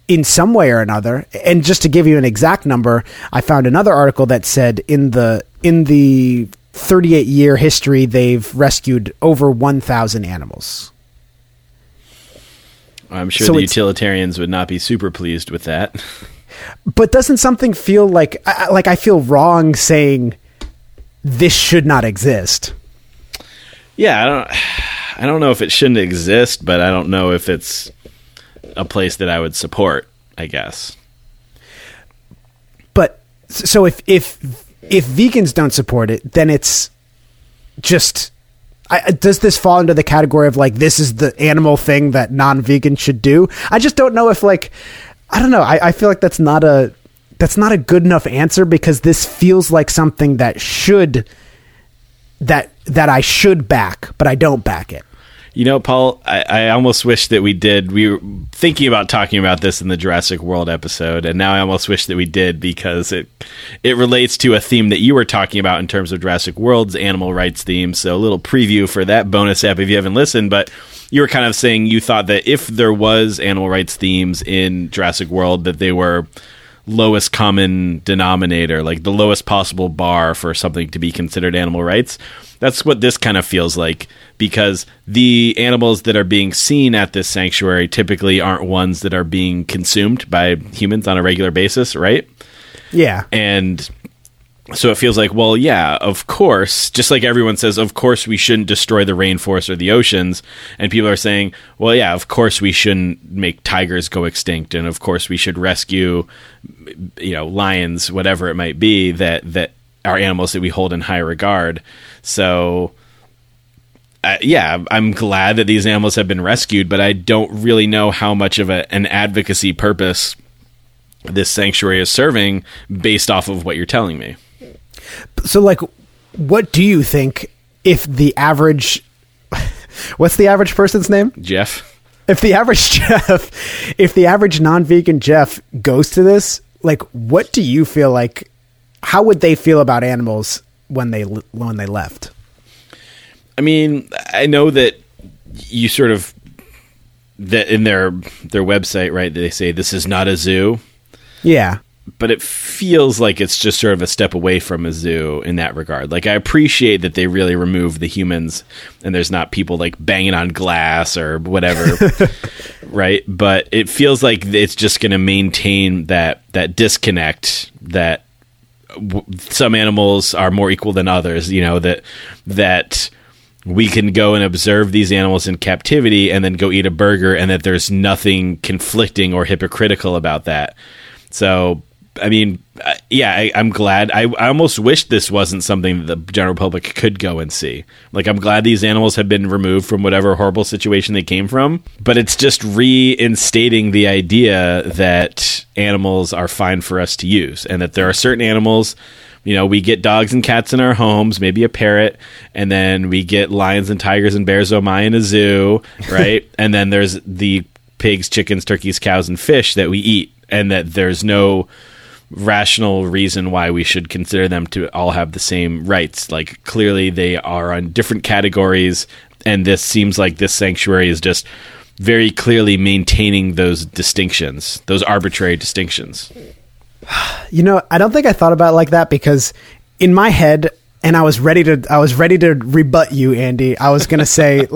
in some way or another. And just to give you an exact number, I found another article that said in the 38-year history, they've rescued over 1,000 animals. I'm sure the utilitarians would not be super pleased with that. But doesn't something feel like I feel wrong saying this should not exist? Yeah, I don't know if it shouldn't exist, but I don't know if it's a place that I would support, I guess. But so if vegans don't support it, then it's just does this fall into the category of like, this is the animal thing that non-vegans should do? I just don't know if like, I don't know. I feel like that's not a good enough answer, because this feels like something that that I should back, but I don't back it. You know, Paul, I almost wish that we did. We were thinking about talking about this in the Jurassic World episode, and now I almost wish that we did, because it relates to a theme that you were talking about in terms of Jurassic World's animal rights theme. So a little preview for that bonus app if you haven't listened, but you were kind of saying you thought that if there was animal rights themes in Jurassic World, that they were lowest common denominator, like the lowest possible bar for something to be considered animal rights. That's what this kind of feels like, because the animals that are being seen at this sanctuary typically aren't ones that are being consumed by humans on a regular basis, right? Yeah. And so it feels like, well, yeah, of course, just like everyone says, of course we shouldn't destroy the rainforest or the oceans. And people are saying, well, yeah, of course we shouldn't make tigers go extinct. And of course we should rescue, lions, whatever it might be, that are animals that we hold in high regard. So, I'm glad that these animals have been rescued, but I don't really know how much of an advocacy purpose this sanctuary is serving based off of what you're telling me. So, like, what do you think if the average... What's the average person's name? Jeff. If the average non-vegan Jeff goes to this, like, what do you feel like... How would they feel about animals when they left? I mean, I know that you sort of... that in their website, right, they say, this is not a zoo. Yeah. But it feels like it's just sort of a step away from a zoo in that regard. Like, I appreciate that they really remove the humans and there's not people like banging on glass or whatever, right? But it feels like it's just going to maintain that disconnect that some animals are more equal than others, that we can go and observe these animals in captivity and then go eat a burger, and that there's nothing conflicting or hypocritical about that. So, I mean, yeah, I'm glad. I almost wish this wasn't something that the general public could go and see. Like, I'm glad these animals have been removed from whatever horrible situation they came from, but it's just reinstating the idea that animals are fine for us to use, and that there are certain animals... we get dogs and cats in our homes, maybe a parrot, and then we get lions and tigers and bears, oh my, in a zoo, right? And then there's the pigs, chickens, turkeys, cows, and fish that we eat, and that there's no rational reason why we should consider them to all have the same rights. Like, clearly they are on different categories, and this seems like this sanctuary is just very clearly maintaining those distinctions, those arbitrary distinctions. I don't think I thought about it like that, because in my head, and I was ready to rebut you, Andy. I was going to say,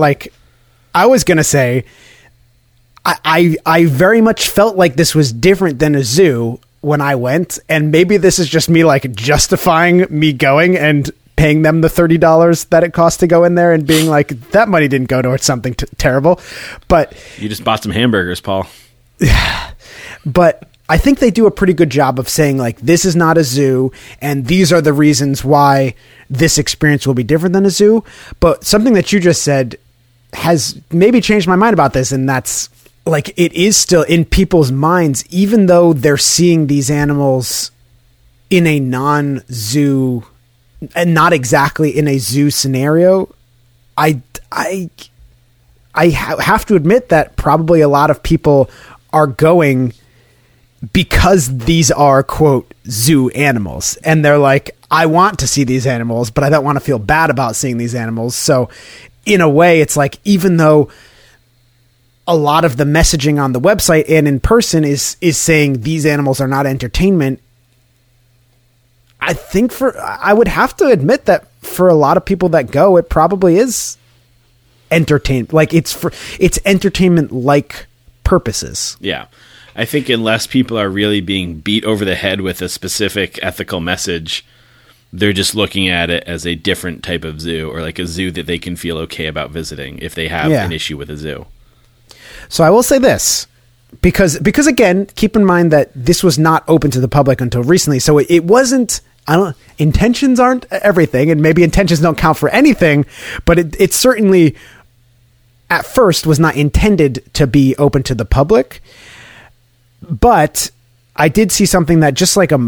I very much felt like this was different than a zoo when I went. And maybe this is just me like justifying me going and paying them the $30 that it costs to go in there and being like, that money didn't go towards something terrible. But you just bought some hamburgers, Paul. But I think they do a pretty good job of saying, like, this is not a zoo, and these are the reasons why this experience will be different than a zoo. But something that you just said has maybe changed my mind about this, and that's, like, it is still in people's minds, even though they're seeing these animals in a non-zoo, and not exactly in a zoo scenario. I have to admit that probably a lot of people are going... because these are, quote, zoo animals. And they're like, I want to see these animals, but I don't want to feel bad about seeing these animals. So in a way, it's like, even though a lot of the messaging on the website and in person is saying these animals are not entertainment, I would have to admit that for a lot of people that go, it probably is entertainment. Like, it's entertainment-like purposes. Yeah. I think unless people are really being beat over the head with a specific ethical message, they're just looking at it as a different type of zoo, or like a zoo that they can feel okay about visiting if they have an issue with a zoo. So I will say this, because again, keep in mind that this was not open to the public until recently. So it wasn't I don't, intentions aren't everything, and maybe intentions don't count for anything, but it certainly at first was not intended to be open to the public. But I did see something that just like a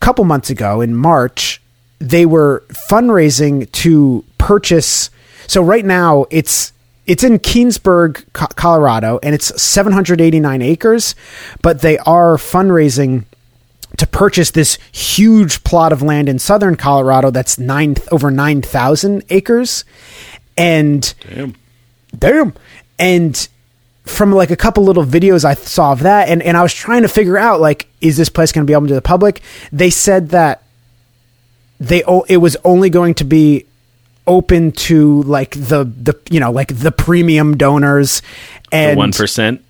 couple months ago in March, they were fundraising to purchase. So right now it's in Keansburg, Colorado, and it's 789 acres, but they are fundraising to purchase this huge plot of land in southern Colorado that's over 9,000 acres. And damn. And from like a couple little videos I saw of that, and I was trying to figure out, like, is this place going to be open to the public? They said that it was only going to be open to like the you know, like the premium donors and the 1%.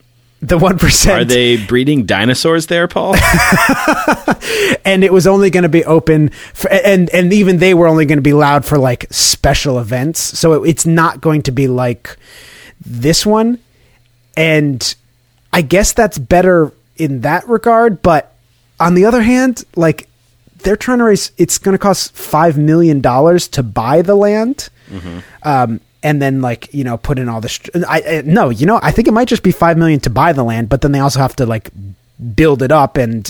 The 1%. Are they breeding dinosaurs there, Paul? And it was only going to be open for, and even they were only going to be allowed for like special events. So it's not going to be like this one. And I guess that's better in that regard. But on the other hand, like they're trying to raise, it's going to cost $5 million to buy the land. Mm-hmm. And then, like, you know, put in all the. I think it might just be $5 million to buy the land, but then they also have to like build it up and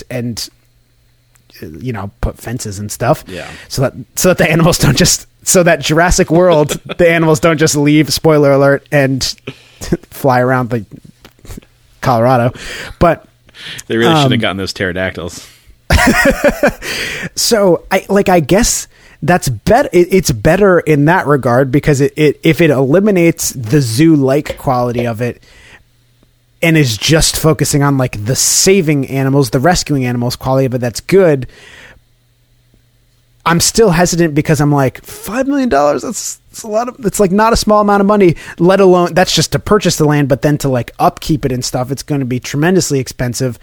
you know, put fences and stuff. Yeah. So that the animals don't just Jurassic World the animals don't just leave. Spoiler alert, and fly around like Colorado. But they really should have gotten those pterodactyls. So I guess. That's better. It's better in that regard because if it eliminates the zoo-like quality of it and is just focusing on like the saving animals, the rescuing animals quality of it, that's good. I'm still hesitant because I'm like $5 million. That's a lot of. It's like not a small amount of money. Let alone that's just to purchase the land, but then to like upkeep it and stuff, it's going to be tremendously expensive.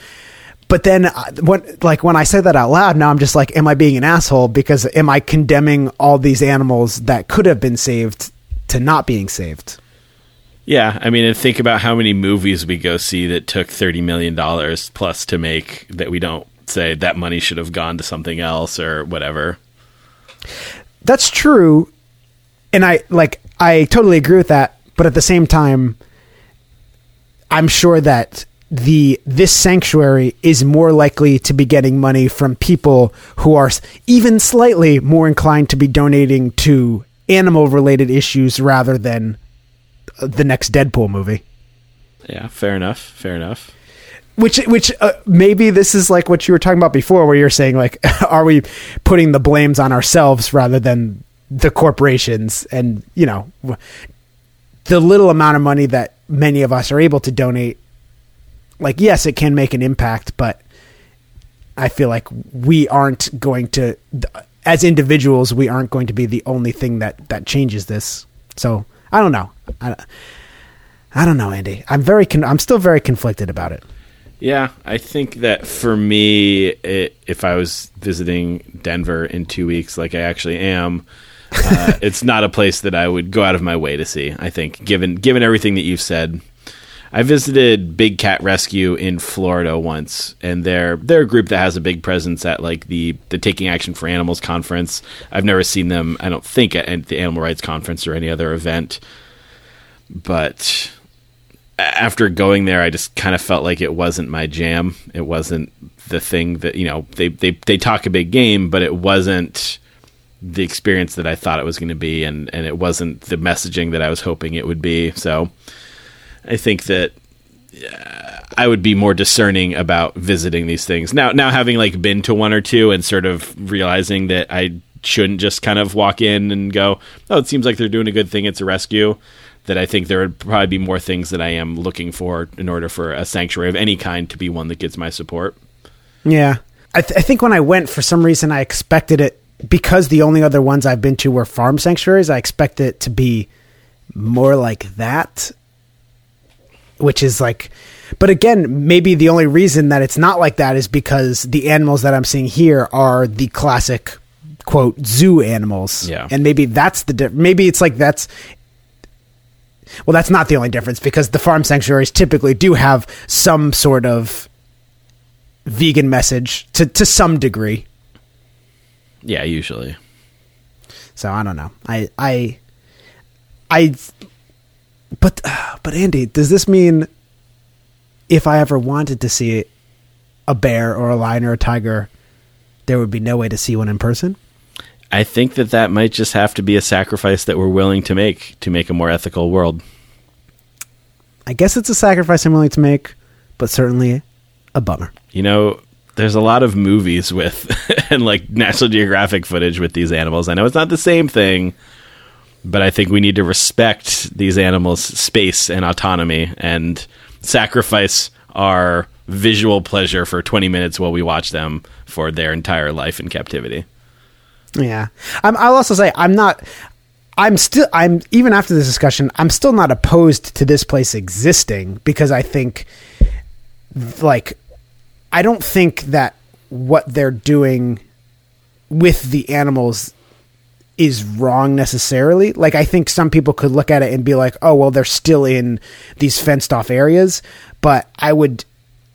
But then when I say that out loud, now I'm just like, am I being an asshole? Because am I condemning all these animals that could have been saved to not being saved? Yeah. I mean, and think about how many movies we go see that took $30 million plus to make that we don't say that money should have gone to something else or whatever. That's true. And I totally agree with that. But at the same time, I'm sure that this sanctuary is more likely to be getting money from people who are even slightly more inclined to be donating to animal related issues rather than the next Deadpool movie. Yeah, fair enough. Which maybe this is like what you were talking about before, where you're saying like, are we putting the blames on ourselves rather than the corporations? And you know, the little amount of money that many of us are able to donate, like, yes, it can make an impact, but I feel like we aren't going to, as individuals, we aren't going to be the only thing that changes this. So I don't know. I don't know, Andy. I'm still very conflicted about it. Yeah. I think that for me, if I was visiting Denver in 2 weeks, like I actually am, it's not a place that I would go out of my way to see. I think given everything that you've said, I visited Big Cat Rescue in Florida once, and they're a group that has a big presence at like the Taking Action for Animals conference. I've never seen them, I don't think, at the Animal Rights Conference or any other event. But after going there, I just kind of felt like it wasn't my jam. It wasn't the thing that, you know, they talk a big game, but it wasn't the experience that I thought it was going to be, and it wasn't the messaging that I was hoping it would be. So I think that I would be more discerning about visiting these things now, having like been to one or two and sort of realizing that I shouldn't just kind of walk in and go, oh, it seems like they're doing a good thing. It's a rescue. That I think there would probably be more things that I am looking for in order for a sanctuary of any kind to be one that gets my support. Yeah. I think when I went, for some reason, I expected it, because the only other ones I've been to were farm sanctuaries. I expected it to be more like that. Which is like, but again, maybe the only reason that it's not like that is because the animals that I'm seeing here are the classic, quote, zoo animals. Yeah. And maybe that's the difference. Maybe it's like that's not the only difference, because the farm sanctuaries typically do have some sort of vegan message to some degree. Yeah, usually. So I don't know. But Andy, does this mean if I ever wanted to see a bear or a lion or a tiger, there would be no way to see one in person? I think that might just have to be a sacrifice that we're willing to make a more ethical world. I guess it's a sacrifice I'm willing to make, but certainly a bummer. You know, there's a lot of movies with and like National Geographic footage with these animals. I know it's not the same thing, but I think we need to respect these animals' space and autonomy and sacrifice our visual pleasure for 20 minutes while we watch them for their entire life in captivity. Yeah. I'll also say I'm even after this discussion, I'm still not opposed to this place existing, because I think I don't think that what they're doing with the animals is wrong necessarily. Like, I think some people could look at it and be like, oh, well, they're still in these fenced off areas, but I would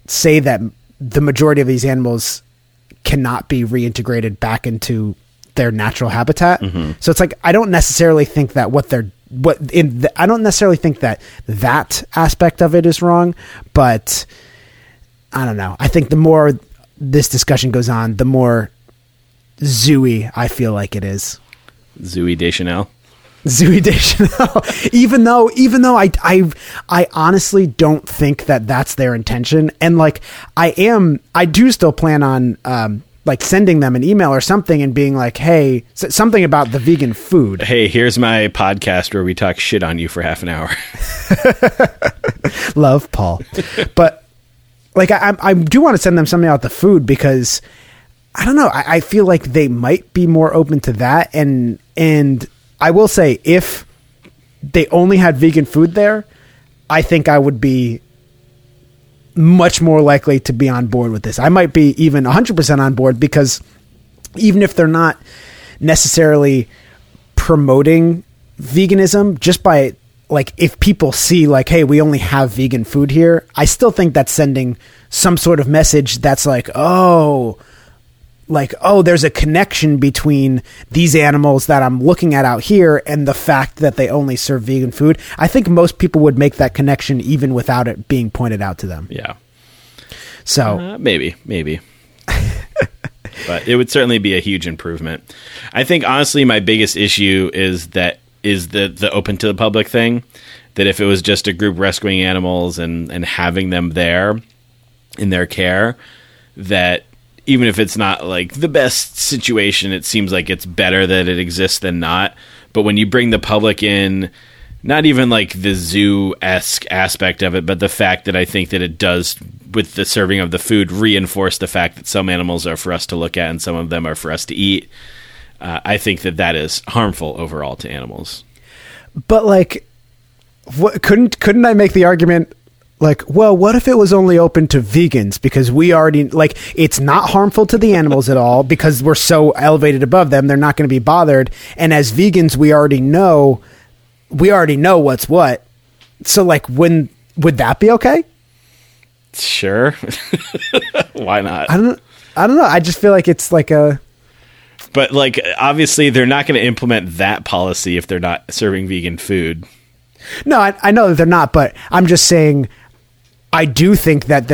say that the majority of these animals cannot be reintegrated back into their natural habitat. Mm-hmm. So it's like, I don't necessarily think that I don't necessarily think that aspect of it is wrong, but I don't know. I think the more this discussion goes on, the more zooey I feel like it is. Zooey Deschanel. Zooey Deschanel. even though I honestly don't think that that's their intention. And like, I do still plan on, like sending them an email or something and being like, hey, something about the vegan food. Hey, here's my podcast where we talk shit on you for half an hour. Love, Paul. But like, I do want to send them something about the food, because I don't know. I feel like they might be more open to that. And I will say, if they only had vegan food there, I think I would be much more likely to be on board with this. I might be even 100% on board, because even if they're not necessarily promoting veganism, just by like, if people see like, hey, we only have vegan food here, I still think that's sending some sort of message that's like, oh, there's a connection between these animals that I'm looking at out here and the fact that they only serve vegan food. I think most people would make that connection even without it being pointed out to them. Yeah. So maybe, but it would certainly be a huge improvement. I think honestly, my biggest issue is the open to the public thing, that if it was just a group rescuing animals and having them there in their care, that even if it's not like the best situation, it seems like it's better that it exists than not. But when you bring the public in, not even like the zoo-esque aspect of it, but the fact that I think that it does, with the serving of the food, reinforce the fact that some animals are for us to look at and some of them are for us to eat. I think that is harmful overall to animals. But like, what, couldn't I make the argument, like, well, what if it was only open to vegans, because we already, like, it's not harmful to the animals at all because we're so elevated above them. They're not going to be bothered. And as vegans, we already know what's what. So like, when would that be okay? Sure. Why not? I don't know. I just feel like it's like a. But like, obviously they're not going to implement that policy if they're not serving vegan food. No, I know that they're not, but I'm just saying, I do think that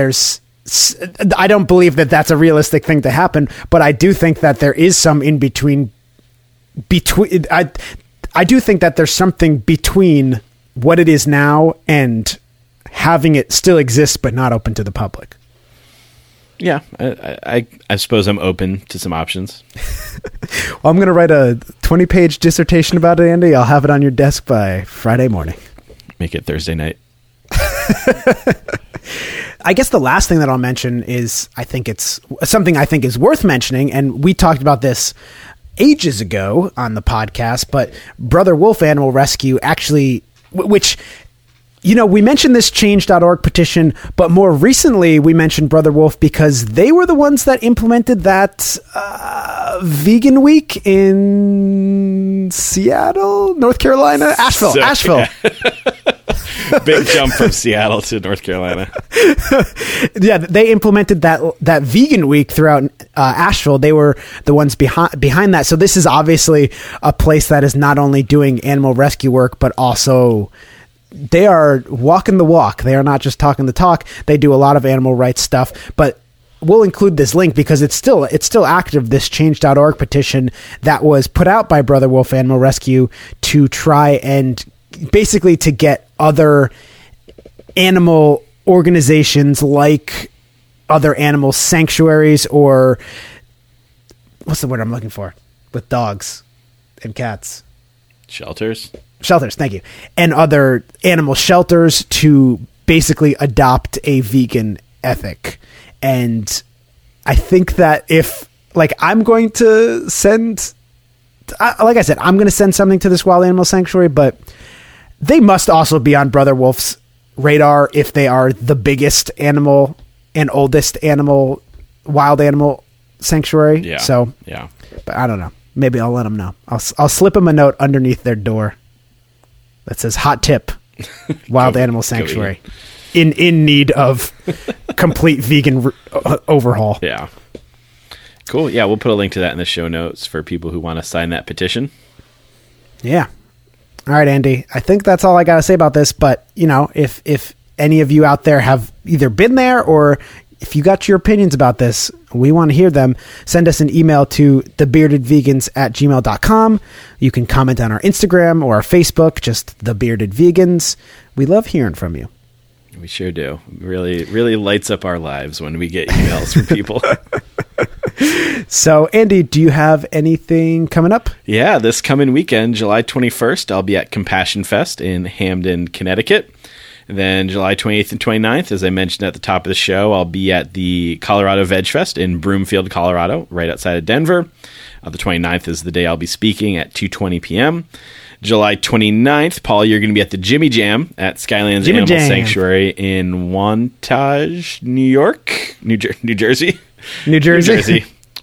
I don't believe that that's a realistic thing to happen, but I do think that there is some in between, I do think that there's something between what it is now and having it still exist, but not open to the public. Yeah. I suppose I'm open to some options. Well, I'm going to write a 20-page dissertation about it, Andy. I'll have it on your desk by Friday morning. Make it Thursday night. I guess the last thing that I'll mention is, I think it's something I think is worth mentioning. And we talked about this ages ago on the podcast, but Brother Wolf Animal Rescue actually, which, you know, we mentioned this change.org petition, but more recently we mentioned Brother Wolf because they were the ones that implemented that vegan week in Seattle, North Carolina, Asheville. Yeah. Big jump from Seattle to North Carolina. Yeah, they implemented that vegan week throughout Asheville. They were the ones behind that. So this is obviously a place that is not only doing animal rescue work, but also they are walking the walk. They are not just talking the talk. They do a lot of animal rights stuff, but we'll include this link because it's still active, this change.org petition that was put out by Brother Wolf Animal Rescue to try and basically to get other animal organizations like other animal sanctuaries or what's the word I'm looking for with dogs and cats? Shelters. Thank you. And other animal shelters to basically adopt a vegan ethic. And I think that if, like, I'm going to send, like I said, I'm going to send something to this Wild Animal Sanctuary, but they must also be on Brother Wolf's radar if they are the biggest animal and oldest animal, wild animal sanctuary. Yeah. So, yeah. But I don't know. Maybe I'll let them know. I'll slip them a note underneath their door that says "Hot tip, Wild Animal Sanctuary, in need of complete vegan overhaul." Yeah. Cool. Yeah, we'll put a link to that in the show notes for people who want to sign that petition. Yeah. All right, Andy. I think that's all I got to say about this. But you know, if any of you out there have either been there or if you got your opinions about this, we want to hear them. Send us an email to thebeardedvegans@gmail.com. You can comment on our Instagram or our Facebook, just The Bearded Vegans. We love hearing from you. We sure do. Really, really lights up our lives when we get emails from people. So, Andy, do you have anything coming up? Yeah, this coming weekend, July 21st, I'll be at Compassion Fest in Hamden, Connecticut. Then July 28th and 29th, as I mentioned at the top of the show, I'll be at the Colorado VegFest in Broomfield, Colorado, right outside of Denver. The 29th is the day I'll be speaking at 2:20 p.m. July 29th, Paul, you're going to be at the Jimmy Jam at Skyland's Jimmy Animal Jam Sanctuary in Wantage, New Jersey.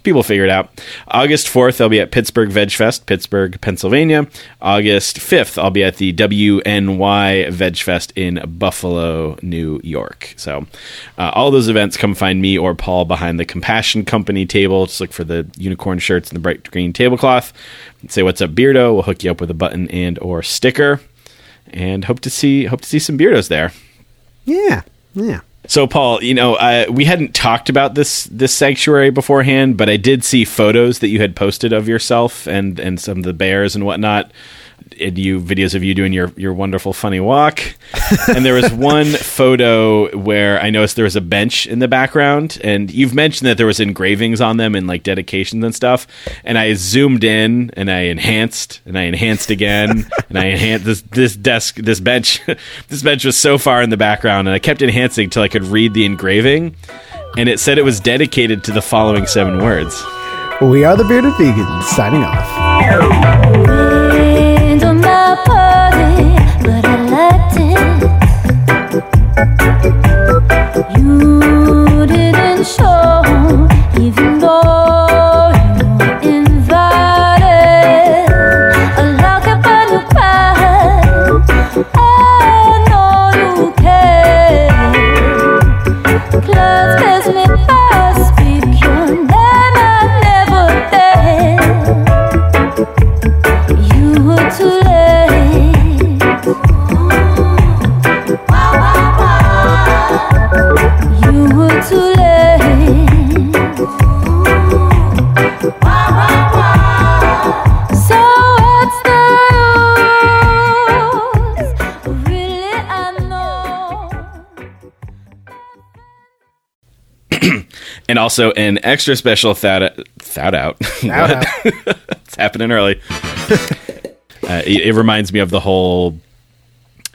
People figure it out. August 4th, I'll be at Pittsburgh VegFest, Pittsburgh, Pennsylvania. August 5th, I'll be at the WNY VegFest in Buffalo, New York. So all those events, come find me or Paul behind the Compassion Company table. Just look for the unicorn shirts and the bright green tablecloth. Say, what's up, Beardo? We'll hook you up with a button and or sticker. And hope to see some Beardos there. Yeah, yeah. So, Paul, you know, we hadn't talked about this sanctuary beforehand, but I did see photos that you had posted of yourself and some of the bears and whatnot, and videos of you doing your wonderful, funny walk. And there was one photo where I noticed there was a bench in the background, and you've mentioned that there was engravings on them and, like, dedications and stuff. And I zoomed in, and I enhanced, again, and I enhanced this desk, this bench. This bench was so far in the background, and I kept enhancing until I could read the engraving, and it said it was dedicated to the following 7 words. We are the Bearded Vegans, signing off. But I liked it. You didn't show, even though you were invited. A lock up on your pride, I know you care. Clouds pass me by, speak your name, I'm never there. You were too late. You were too late. So what's the use? Really, I know. And also an extra special shout out. It's happening early. It reminds me of the whole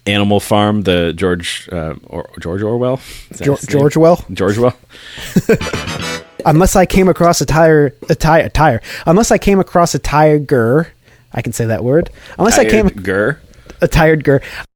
Animal Farm, the George Orwell. George Orwell. Unless I came across a tiger, I can say that word. Unless I came a tired girl.